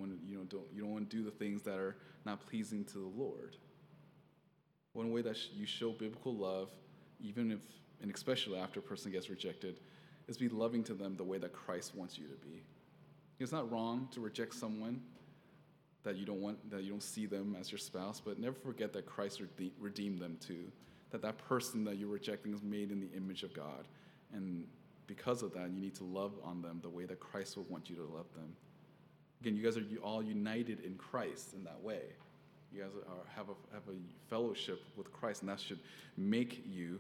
don't want to do the things that are not pleasing to the Lord. One way that you show biblical love, even if and especially after a person gets rejected, is be loving to them the way that Christ wants you to be. It's not wrong to reject someone that you don't see them as your spouse, but never forget that Christ redeemed them too. That person that you're rejecting is made in the image of God, and because of that, you need to love on them the way that Christ would want you to love them. Again, you guys are all united in Christ in that way. You guys have a fellowship with Christ, and that should make you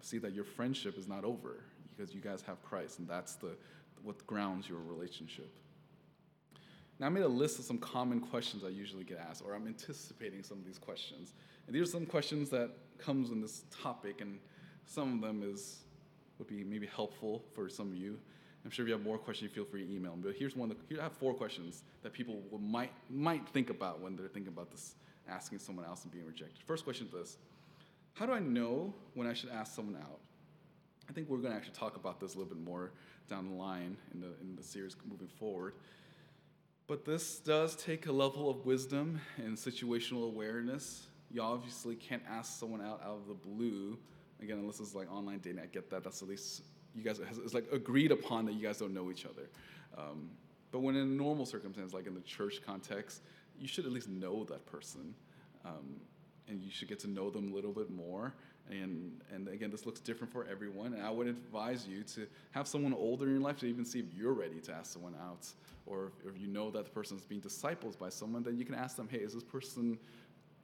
see that your friendship is not over, because you guys have Christ, and that's what grounds your relationship. Now, I made a list of some common questions I usually get asked, or I'm anticipating some of these questions. And these are some questions that comes in this topic, and some of them would be maybe helpful for some of you. I'm sure if you have more questions, you feel free to email me. But here I have four questions that people might think about when they're thinking about this, asking someone else and being rejected. First question is this: how do I know when I should ask someone out? I think we're going to actually talk about this a little bit more down the line in the series moving forward. But this does take a level of wisdom and situational awareness. You obviously can't ask someone out of the blue. Again, unless it's like online dating, I get that. That's at least you guys, it's like agreed upon that you guys don't know each other. But when in a normal circumstance, like in the church context, you should at least know that person. And you should get to know them a little bit more. And again, this looks different for everyone. And I would advise you to have someone older in your life to even see if you're ready to ask someone out. Or if you know that the person is being discipled by someone, then you can ask them, hey, is this person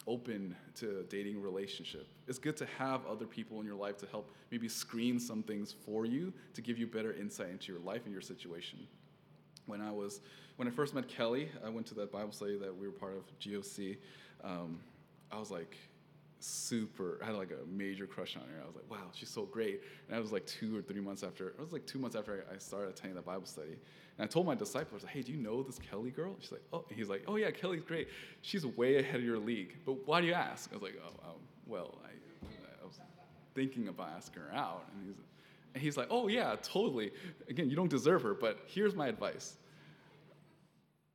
open to a dating relationship? It's good to have other people in your life to help maybe screen some things for you, to give you better insight into your life and your situation. When I first met Kelly, I went to that Bible study that we were part of, GOC. I was like, I had like a major crush on her. I was like, wow, she's so great. And I was like 2 or 3 months after, I started attending the Bible study. And I told my disciples, hey, do you know this Kelly girl? She's like, oh, and he's like, oh yeah, Kelly's great. She's way ahead of your league. But why do you ask? I was like, oh, I was thinking about asking her out. And he's like, oh yeah, totally. Again, you don't deserve her, but here's my advice.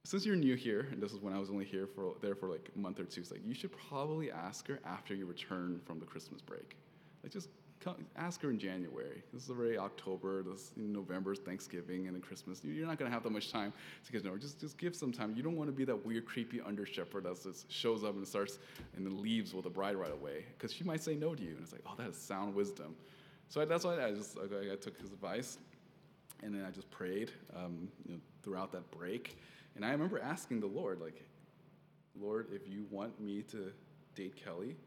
Since you're new here, and this is when I was only there for like a month or two, it's like you should probably ask her after you return from the Christmas break. Like just Come, ask her in January. This is already October. This in November's Thanksgiving and then Christmas. You're not going to have that much time to get to know her. Just give some time. You don't want to be that weird, creepy under shepherd that just shows up and starts and then leaves with the bride right away, because she might say no to you. And it's like, oh, that is sound wisdom. So that's why I took his advice, and then I just prayed throughout that break. And I remember asking the Lord, like, Lord, if you want me to date Kelly,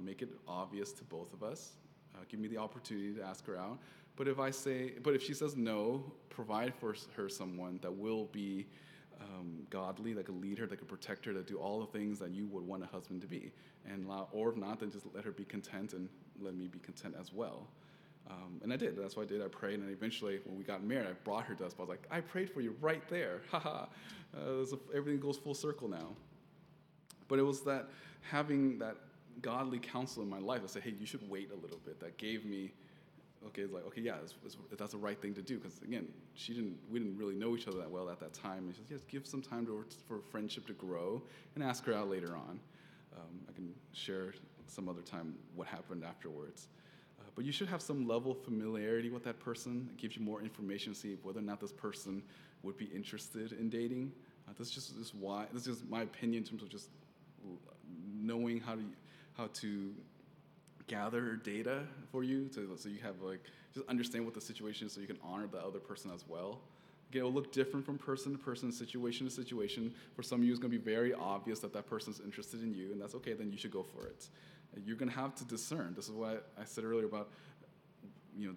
make it obvious to both of us. Give me the opportunity to ask her out. But if she says no, provide for her someone that will be godly, that could lead her, that could protect her, that do all the things that you would want a husband to be. Or if not, then just let her be content and let me be content as well. And I did. That's what I did. I prayed, and eventually, when we got married, I brought her to us. But I was like, I prayed for you right there. Everything goes full circle now. But it was that having that godly counsel in my life. I said, hey, you should wait a little bit. That gave me, that's the right thing to do. Because again, we didn't really know each other that well at that time. And she said, yes, give some time for friendship to grow and ask her out later on. I can share some other time what happened afterwards. But you should have some level of familiarity with that person. It gives you more information to see whether or not this person would be interested in dating. This is my opinion in terms of just knowing how to gather data for you, so you have just understand what the situation is, so you can honor the other person as well. Again, it will look different from person to person, situation to situation. For some of you, it's going to be very obvious that person's interested in you, and that's okay. Then you should go for it. You're going to have to discern. This is what I said earlier about in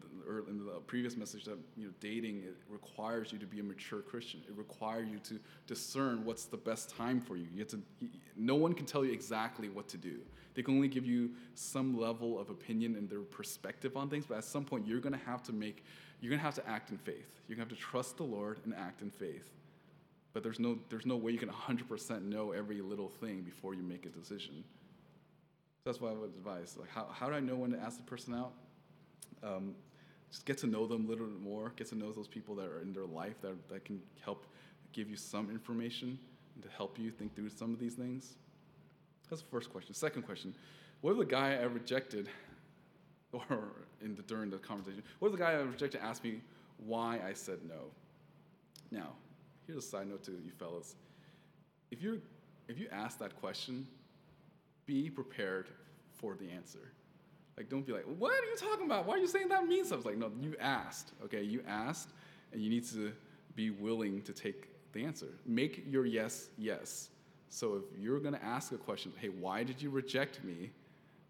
the previous message that dating, it requires you to be a mature Christian. It requires you to discern what's the best time for you. No one can tell you exactly what to do. They can only give you some level of opinion and their perspective on things. But at some point, you're going to have to act in faith. You're going to have to trust the Lord and act in faith. But there's no way you can 100% know every little thing before you make a decision. So that's why I would advise. Like, how do I know when to ask the person out? Just get to know them a little bit more. Get to know those people that are in their life that can help give you some information and to help you think through some of these things. That's the first question. Second question, what if the guy I rejected, or during the conversation, what if the guy I rejected asked me why I said no? Now, here's a side note to you fellas. If you ask that question, be prepared for the answer. Like, don't be like, what are you talking about? Why are you saying that means something? Like, no, you asked, okay? You asked, and you need to be willing to take the answer. Make your yes, yes. So if you're going to ask a question, hey, why did you reject me?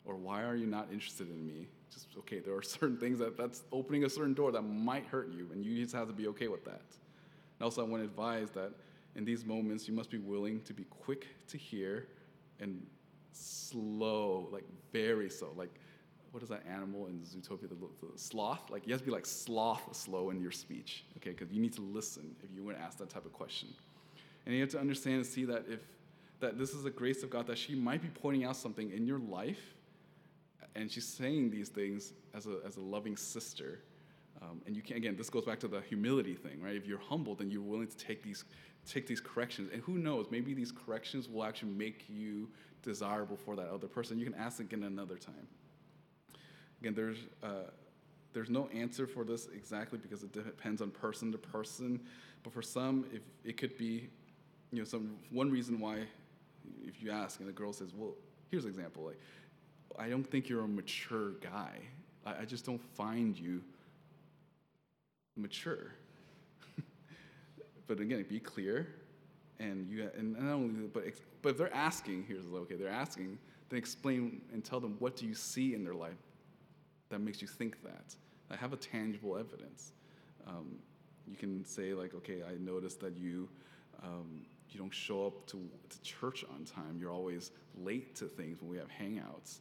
Or why are you not interested in me? Just, okay, there are certain things that's opening a certain door that might hurt you, and you just have to be okay with that. And also, I want to advise that in these moments, you must be willing to be quick to hear and slow, like very slow, like, what is that animal in Zootopia, the sloth? Like, you have to be like sloth slow in your speech, okay? Because you need to listen if you want to ask that type of question. And you have to understand and see that that this is the grace of God, that she might be pointing out something in your life, and she's saying these things as a loving sister. And you can, again, this goes back to the humility thing, right? If you're humble, then you're willing to take these corrections. And who knows, maybe these corrections will actually make you desirable for that other person. You can ask again another time. Again, there's no answer for this exactly, because it depends on person to person. But for some, if it could be, one reason why, if you ask and the girl says, well, here's an example, like, I don't think you're a mature guy. I just don't find you mature. But again, be clear, and not only that, but if they're asking, they're asking, then explain and tell them, what do you see in their life that makes you think that? I have a tangible evidence. You can say, like, okay, I noticed that you don't show up to church on time. You're always late to things when we have hangouts.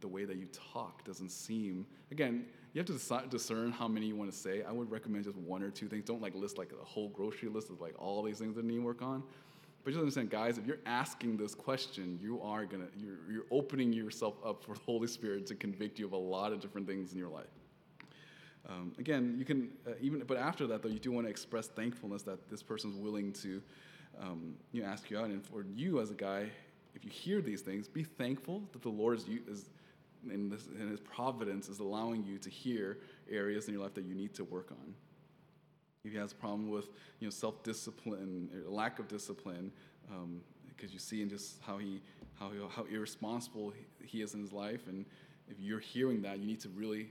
The way that you talk doesn't seem, again, you have to discern how many you want to say. I would recommend just one or two things. Don't list a whole grocery list of all these things that need work on. But just understand, guys, if you're asking this question, you're opening yourself up for the Holy Spirit to convict you of a lot of different things in your life. Again, you can but after that, though, you do want to express thankfulness that this person's willing to ask you out. And for you as a guy, if you hear these things, be thankful that the Lord is and his providence is allowing you to hear areas in your life that you need to work on. If he has a problem with, self-discipline or lack of discipline, because you see in just how irresponsible he is in his life, and if you're hearing that, you need to really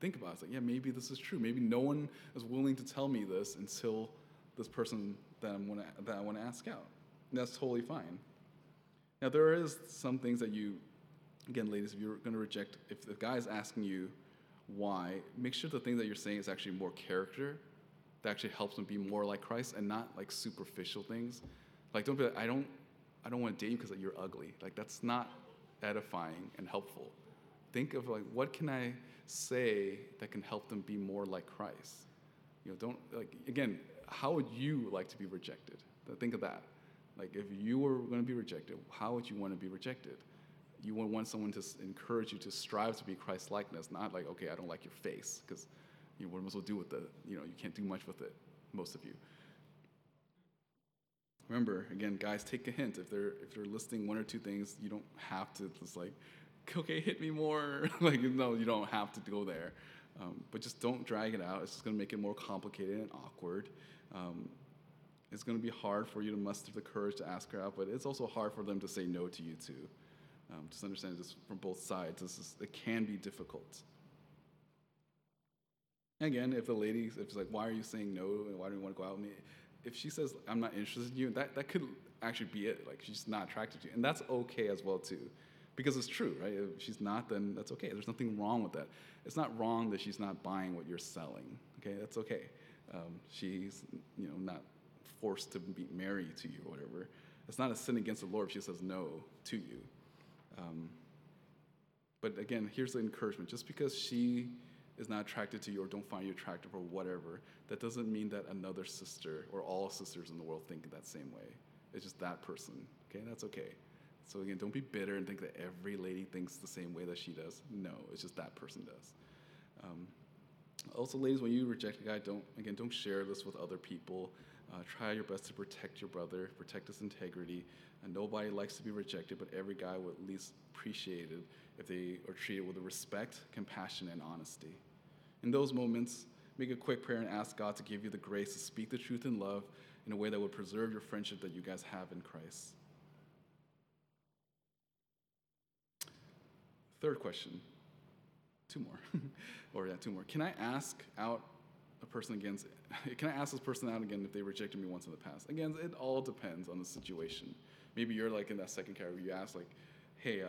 think about it. It's like, yeah, maybe this is true. Maybe no one is willing to tell me this until this person that I want to ask out. And that's totally fine. Now, there is some things that you, again, ladies, if you're going to reject, if the guy's asking you why, make sure the thing that you're saying is actually more character that actually helps them be more like Christ, and not like superficial things. Like, don't be like, I don't want to date you because you're ugly. Like, that's not edifying and helpful. Think of, like, what can I say that can help them be more like Christ? Don't, like, again, how would you like to be rejected? Think of that. Like, if you were going to be rejected, how would you want to be rejected? You would want someone to encourage you to strive to be Christ-likeness, not like, okay, I don't like your face, because what am I supposed to do with it? You can't do much with it, most of you. Remember, again, guys, take a hint. If they're listing one or two things, you don't have to just like, okay, hit me more. Like, no, you don't have to go there. But just don't drag it out. It's just going to make it more complicated and awkward. It's going to be hard for you to muster the courage to ask her out, but it's also hard for them to say no to you too. Just understand this from both sides. It can be difficult. Again, if it's like, why are you saying no and why do you want to go out with me? If she says, I'm not interested in you, that could actually be it. Like, she's not attracted to you. And that's okay as well, too. Because it's true, right? If she's not, then that's okay. There's nothing wrong with that. It's not wrong that she's not buying what you're selling. Okay, that's okay. She's, not forced to be married to you or whatever. It's not a sin against the Lord if she says no to you. But again, here's the encouragement. Just because she is not attracted to you or don't find you attractive or whatever, that doesn't mean that another sister or all sisters in the world think that same way. It's just that person. Okay, that's okay. So again, don't be bitter and think that every lady thinks the same way that she does. No, it's just that person does. Also, ladies, when you reject a guy, don't share this with other people. Try your best to protect your brother, protect his integrity. And nobody likes to be rejected, but every guy would at least appreciate it if they are treated with respect, compassion, and honesty. In those moments, make a quick prayer and ask God to give you the grace to speak the truth in love in a way that would preserve your friendship that you guys have in Christ. Third question. Two more. Can I ask this person out again if they rejected me once in the past? Again, it all depends on the situation. Maybe you're like in that second category. You ask like, hey,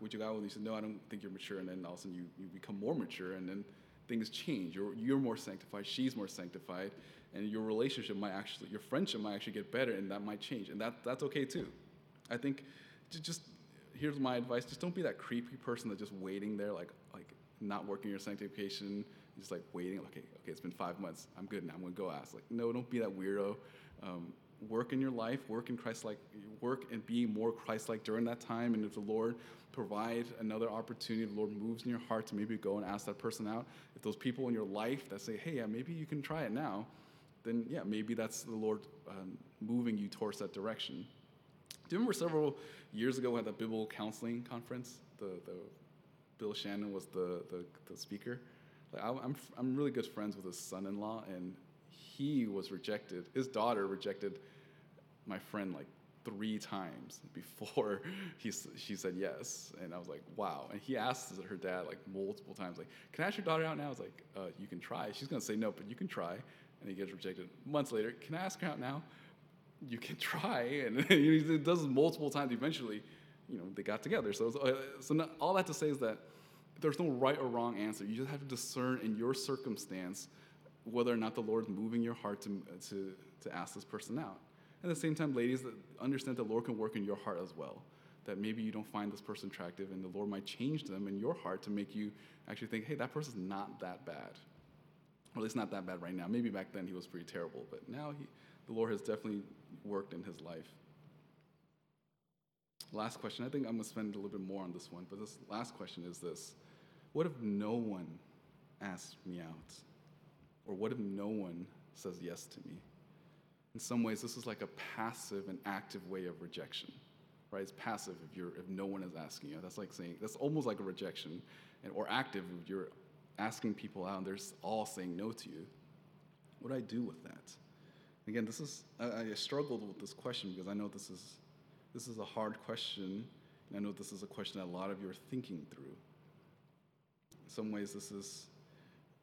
would you go out with me? You said, no, I don't think you're mature. And then all of a sudden you become more mature, and then things change. You're more sanctified. She's more sanctified, and your friendship might actually get better, and that might change, and that's okay too. I think just here's my advice: just don't be that creepy person that's just waiting there, like not working your sanctification. Just like waiting, okay, it's been 5 months. I'm good now. I'm gonna go ask. Like, no, don't be that weirdo. Work in your life. Work and be more Christ-like during that time. And if the Lord provides another opportunity, the Lord moves in your heart to maybe go and ask that person out. If those people in your life that say, hey, yeah, maybe you can try it now, then yeah, maybe that's the Lord moving you towards that direction. Do you remember several years ago we had that biblical counseling conference? The Bill Shannon was the speaker. Like, I'm really good friends with his son-in-law, and he was rejected. His daughter rejected my friend like 3 times before she said yes. And I was like, wow. And he asked her dad like multiple times, like, can I ask your daughter out now? I was like, you can try. She's going to say no, but you can try. And he gets rejected. Months later, can I ask her out now? You can try. And he does this multiple times. Eventually, they got together. So all that to say is that there's no right or wrong answer. You just have to discern in your circumstance whether or not the Lord's moving your heart to ask this person out. And at the same time, ladies, understand the Lord can work in your heart as well, that maybe you don't find this person attractive, and the Lord might change them in your heart to make you actually think, hey, that person's not that bad, or at least not that bad right now. Maybe back then he was pretty terrible, but now the Lord has definitely worked in his life. Last question. I think I'm going to spend a little bit more on this one, but this last question is this. What if no one asks me out? Or what if no one says yes to me? In some ways, this is like a passive and active way of rejection. right? It's passive if no one is asking you. That's like saying, that's almost like a rejection, or active if you're asking people out and they're all saying no to you. What do I do with that? Again, this is I struggled with this question because I know this is a hard question, and I know this is a question that a lot of you are thinking through. In some ways, this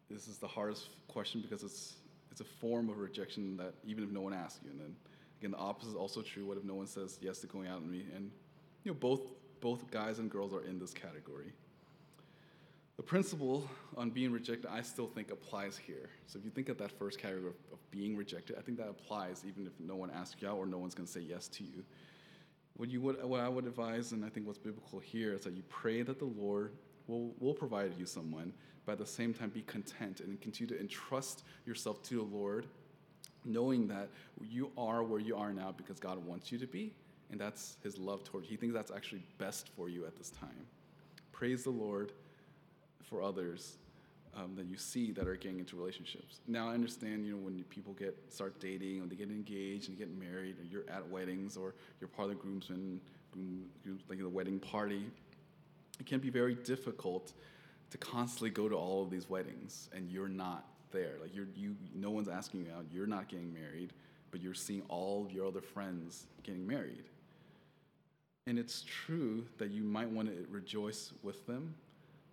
is the hardest question because it's a form of rejection that even if no one asks you. And then again, the opposite is also true. What if no one says yes to going out with me? And you know, both guys and girls are in this category. The principle on being rejected, I still think applies here. So if you think of that first category of being rejected, I think that applies even if no one asks you out or no one's going to say yes to you. What I would advise, and I think what's biblical here, is that you pray that the Lord will provide you someone, but at the same time be content and continue to entrust yourself to the Lord, knowing that you are where you are now because God wants you to be, and that's his love toward you. He thinks that's actually best for you at this time. Praise the Lord for others that you see that are getting into relationships. Now I understand, you know, when people start dating and they get engaged and get married, or you're at weddings or you're part of the groomsmen, like the wedding party, it can be very difficult to constantly go to all of these weddings and you're not there. Like no one's asking you out, you're not getting married, but you're seeing all of your other friends getting married. And it's true that you might want to rejoice with them,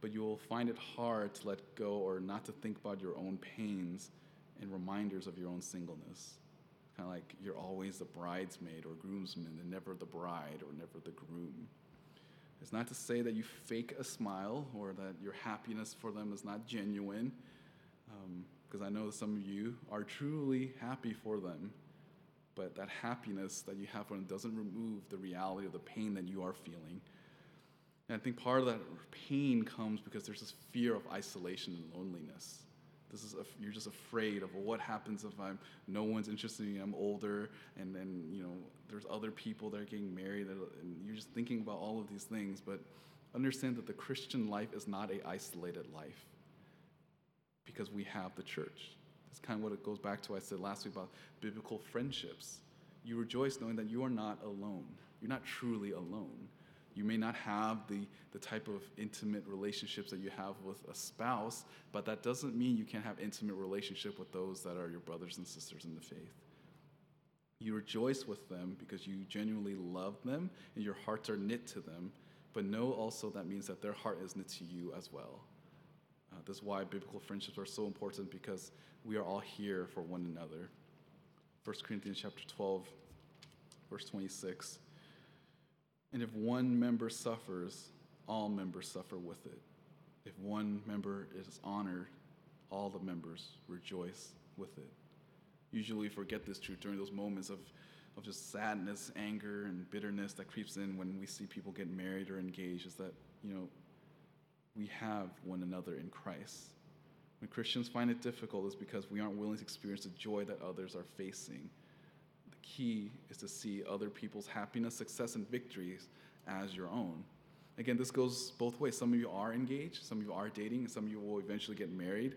but you will find it hard to let go or not to think about your own pains and reminders of your own singleness. Kind of like you're always the bridesmaid or groomsman and never the bride or never the groom. It's not to say that you fake a smile or that your happiness for them is not genuine, because I know some of you are truly happy for them, but that happiness that you have for them doesn't remove the reality of the pain that you are feeling. And I think part of that pain comes because there's this fear of isolation and loneliness. You're just afraid of what happens if no one's interested in me, I'm older, and then, you know, there's other people that are getting married, and you're just thinking about all of these things. But understand that the Christian life is not an isolated life because we have the church. That's kind of what it goes back to. I said last week about biblical friendships. You rejoice knowing that you are not alone. You're not truly alone. You may not have the type of intimate relationships that you have with a spouse, but that doesn't mean you can't have intimate relationship with those that are your brothers and sisters in the faith. You rejoice with them because you genuinely love them and your hearts are knit to them, but know also that means that their heart is knit to you as well. That's why biblical friendships are so important, because we are all here for one another. First Corinthians chapter 12, verse 26. And if one member suffers, all members suffer with it. If one member is honored, all the members rejoice with it. Usually we forget this truth during those moments of just sadness, anger, and bitterness that creeps in when we see people get married or engaged, is that, you know, we have one another in Christ. When Christians find it difficult, it's because we aren't willing to experience the joy that others are facing. Key is to see other people's happiness, success, and victories as your own. Again, this goes both ways. Some of you are engaged, some of you are dating, and some of you will eventually get married.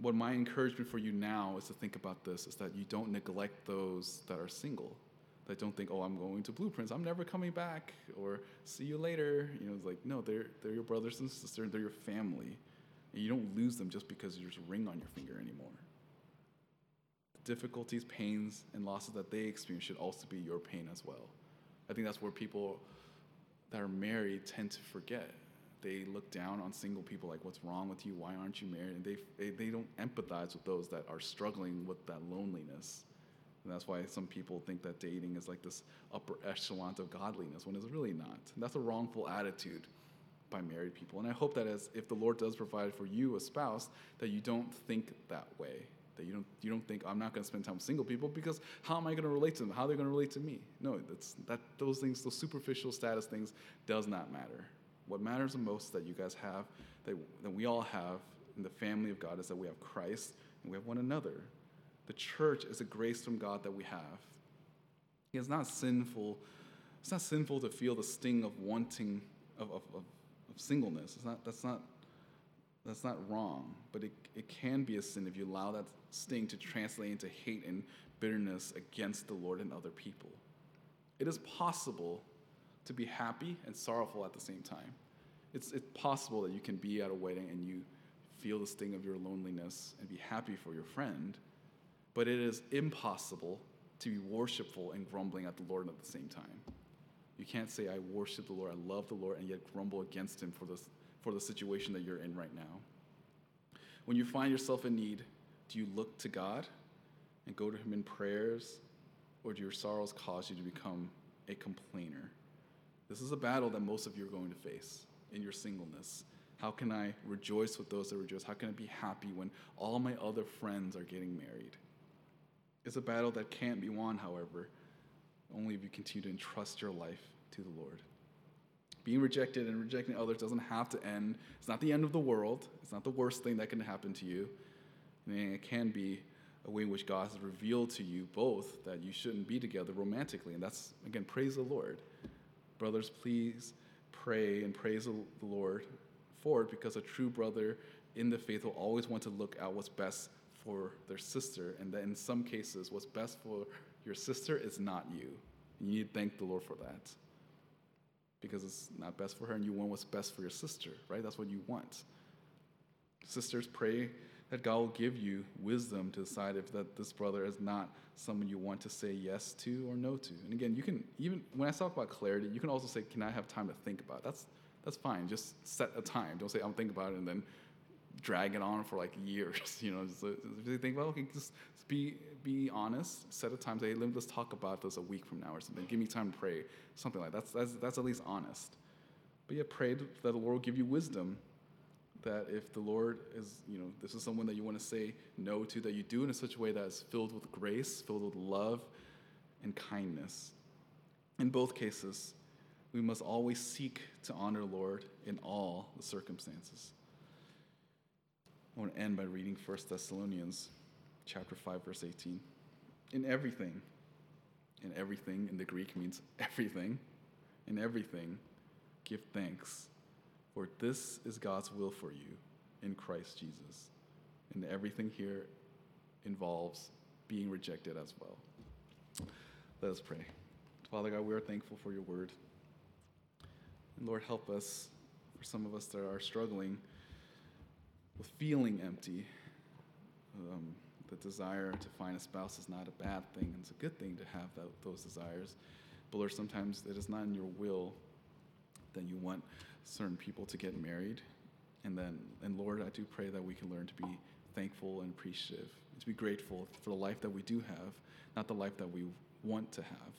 What my encouragement for you now is to think about this, is that you don't neglect those that are single, that don't think, oh, I'm going to Blueprints, I'm never coming back, or see you later. You know, it's like, no, they're your brothers and sisters, they're your family, and you don't lose them just because there's a ring on your finger anymore. Difficulties, pains, and losses that they experience should also be your pain as well. I think that's where people that are married tend to forget. They look down on single people, like, what's wrong with you? Why aren't you married? And they don't empathize with those that are struggling with that loneliness. And that's why some people think that dating is like this upper echelon of godliness, when it's really not. And that's a wrongful attitude by married people. And I hope that if the Lord does provide for you a spouse, that you don't think that way. That you don't think, I'm not going to spend time with single people because how am I going to relate to them? How are they going to relate to me? No, those things, those superficial status things, does not matter. What matters the most that you guys have, that we all have in the family of God, is that we have Christ and we have one another. The church is a grace from God that we have. It's not sinful. It's not sinful to feel the sting of wanting of singleness. That's not wrong, but it can be a sin if you allow that sting to translate into hate and bitterness against the Lord and other people. It is possible to be happy and sorrowful at the same time. It's possible that you can be at a wedding and you feel the sting of your loneliness and be happy for your friend, but it is impossible to be worshipful and grumbling at the Lord at the same time. You can't say, I worship the Lord, I love the Lord, and yet grumble against him for the situation that you're in right now. When you find yourself in need, do you look to God and go to him in prayers, or do your sorrows cause you to become a complainer? This is a battle that most of you are going to face in your singleness. How can I rejoice with those that rejoice? How can I be happy when all my other friends are getting married? It's a battle that can't be won, however, only if you continue to entrust your life to the Lord. Being rejected and rejecting others doesn't have to end. It's not the end of the world. It's not the worst thing that can happen to you. And it can be a way in which God has revealed to you both that you shouldn't be together romantically. And that's, again, praise the Lord. Brothers, please pray and praise the Lord for it, because a true brother in the faith will always want to look at what's best for their sister, and that in some cases what's best for your sister is not you. And you need to thank the Lord for that, because it's not best for her, and you want what's best for your sister, right? That's what you want. Sisters, pray that God will give you wisdom to decide if that this brother is not someone you want to say yes to or no to. And again, you can, even when I talk about clarity, you can also say, can I have time to think about it? That's fine. Just set a time. Don't say, I'm thinking about it, and then drag it on for like years. You know, just think, well, okay, just be honest. Set a time. Say, hey, let's talk about this a week from now or something. Give me time to pray. Something like that. That's at least honest. But yeah, pray that the Lord will give you wisdom. That if the Lord is, you know, this is someone that you want to say no to, that you do in such a way that is filled with grace, filled with love and kindness. In both cases, we must always seek to honor the Lord in all the circumstances. I want to end by reading First Thessalonians chapter 5, verse 18. In everything, in the Greek means everything, in everything, give thanks, for this is God's will for you in Christ Jesus. And everything here involves being rejected as well. Let us pray. Father God, we are thankful for your word. And Lord, help us, for some of us that are struggling with feeling empty. The desire to find a spouse is not a bad thing. It's a good thing to have those desires. But Lord, sometimes it is not in your will that you want certain people to get married. And Lord, I do pray that we can learn to be thankful and appreciative, and to be grateful for the life that we do have, not the life that we want to have.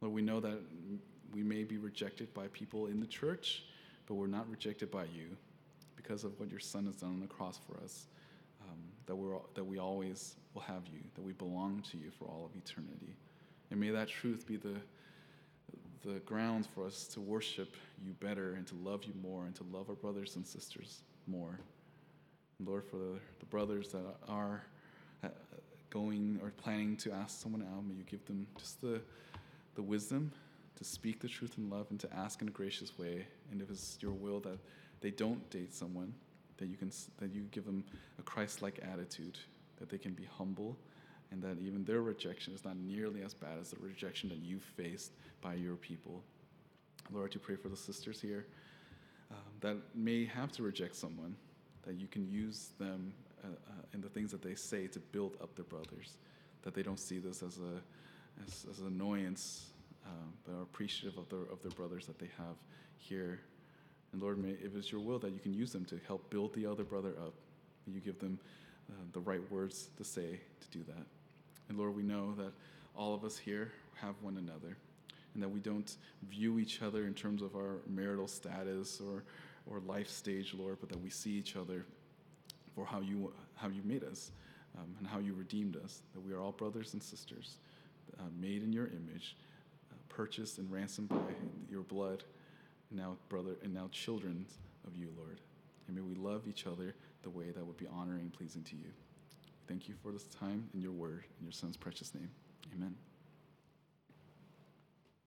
Lord, we know that we may be rejected by people in the church, but we're not rejected by you because of what your Son has done on the cross for us, that we always will have you, that we belong to you for all of eternity. And may that truth be the grounds for us to worship you better and to love you more and to love our brothers and sisters more. And Lord, for the brothers that are going or planning to ask someone out, may you give them just the wisdom to speak the truth in love and to ask in a gracious way. And if it's your will that they don't date someone, that you give them a Christ-like attitude, that they can be humble, and that even their rejection is not nearly as bad as the rejection that you faced by your people. Lord, I pray for the sisters here that may have to reject someone, that you can use them in the things that they say to build up their brothers, that they don't see this as an annoyance, but are appreciative of their brothers that they have here. And Lord, may, if it's your will, that you can use them to help build the other brother up. You give them the right words to say to do that. And Lord, we know that all of us here have one another, and that we don't view each other in terms of our marital status or life stage, Lord, but that we see each other for how you made us and how you redeemed us, that we are all brothers and sisters, made in your image, purchased and ransomed by your blood, and now children of you, Lord. And may we love each other the way that would be honoring and pleasing to you. Thank you for this time and your word. In your Son's precious name, amen.